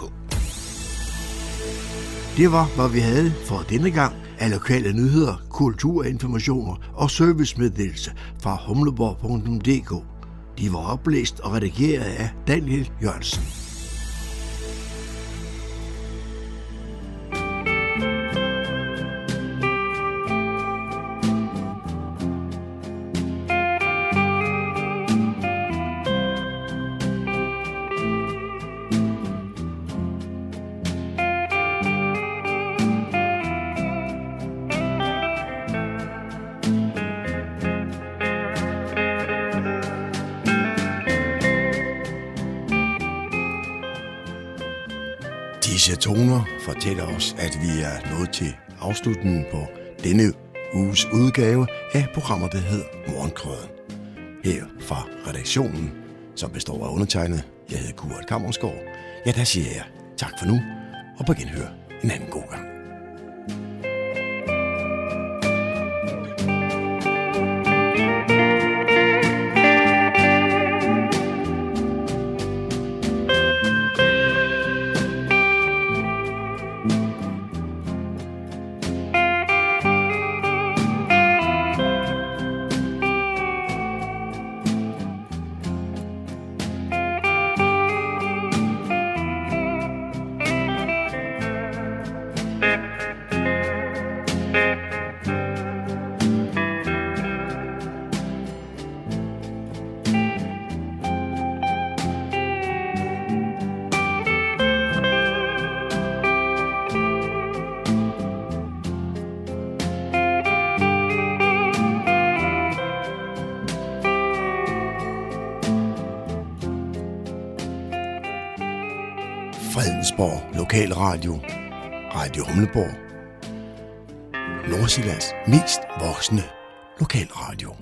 Det var, hvad vi havde for denne gang af lokale nyheder, kulturinformationer og servicemeddelelse fra humleborg punktum d k. De var oplæst og redigeret af Daniel Jørgensen. Disse toner fortæller os, at vi er nået til afslutningen på denne uges udgave af programmet, der hedder Morgenkrydderen. Her fra redaktionen, som består af undertegnet, jeg hedder Kurt Krammersko. Ja, der siger jeg tak for nu, og på genhør en anden god gang. Humleborg Lokalradio, Radio Humleborg, Nordsjællands mest voksne lokalradio.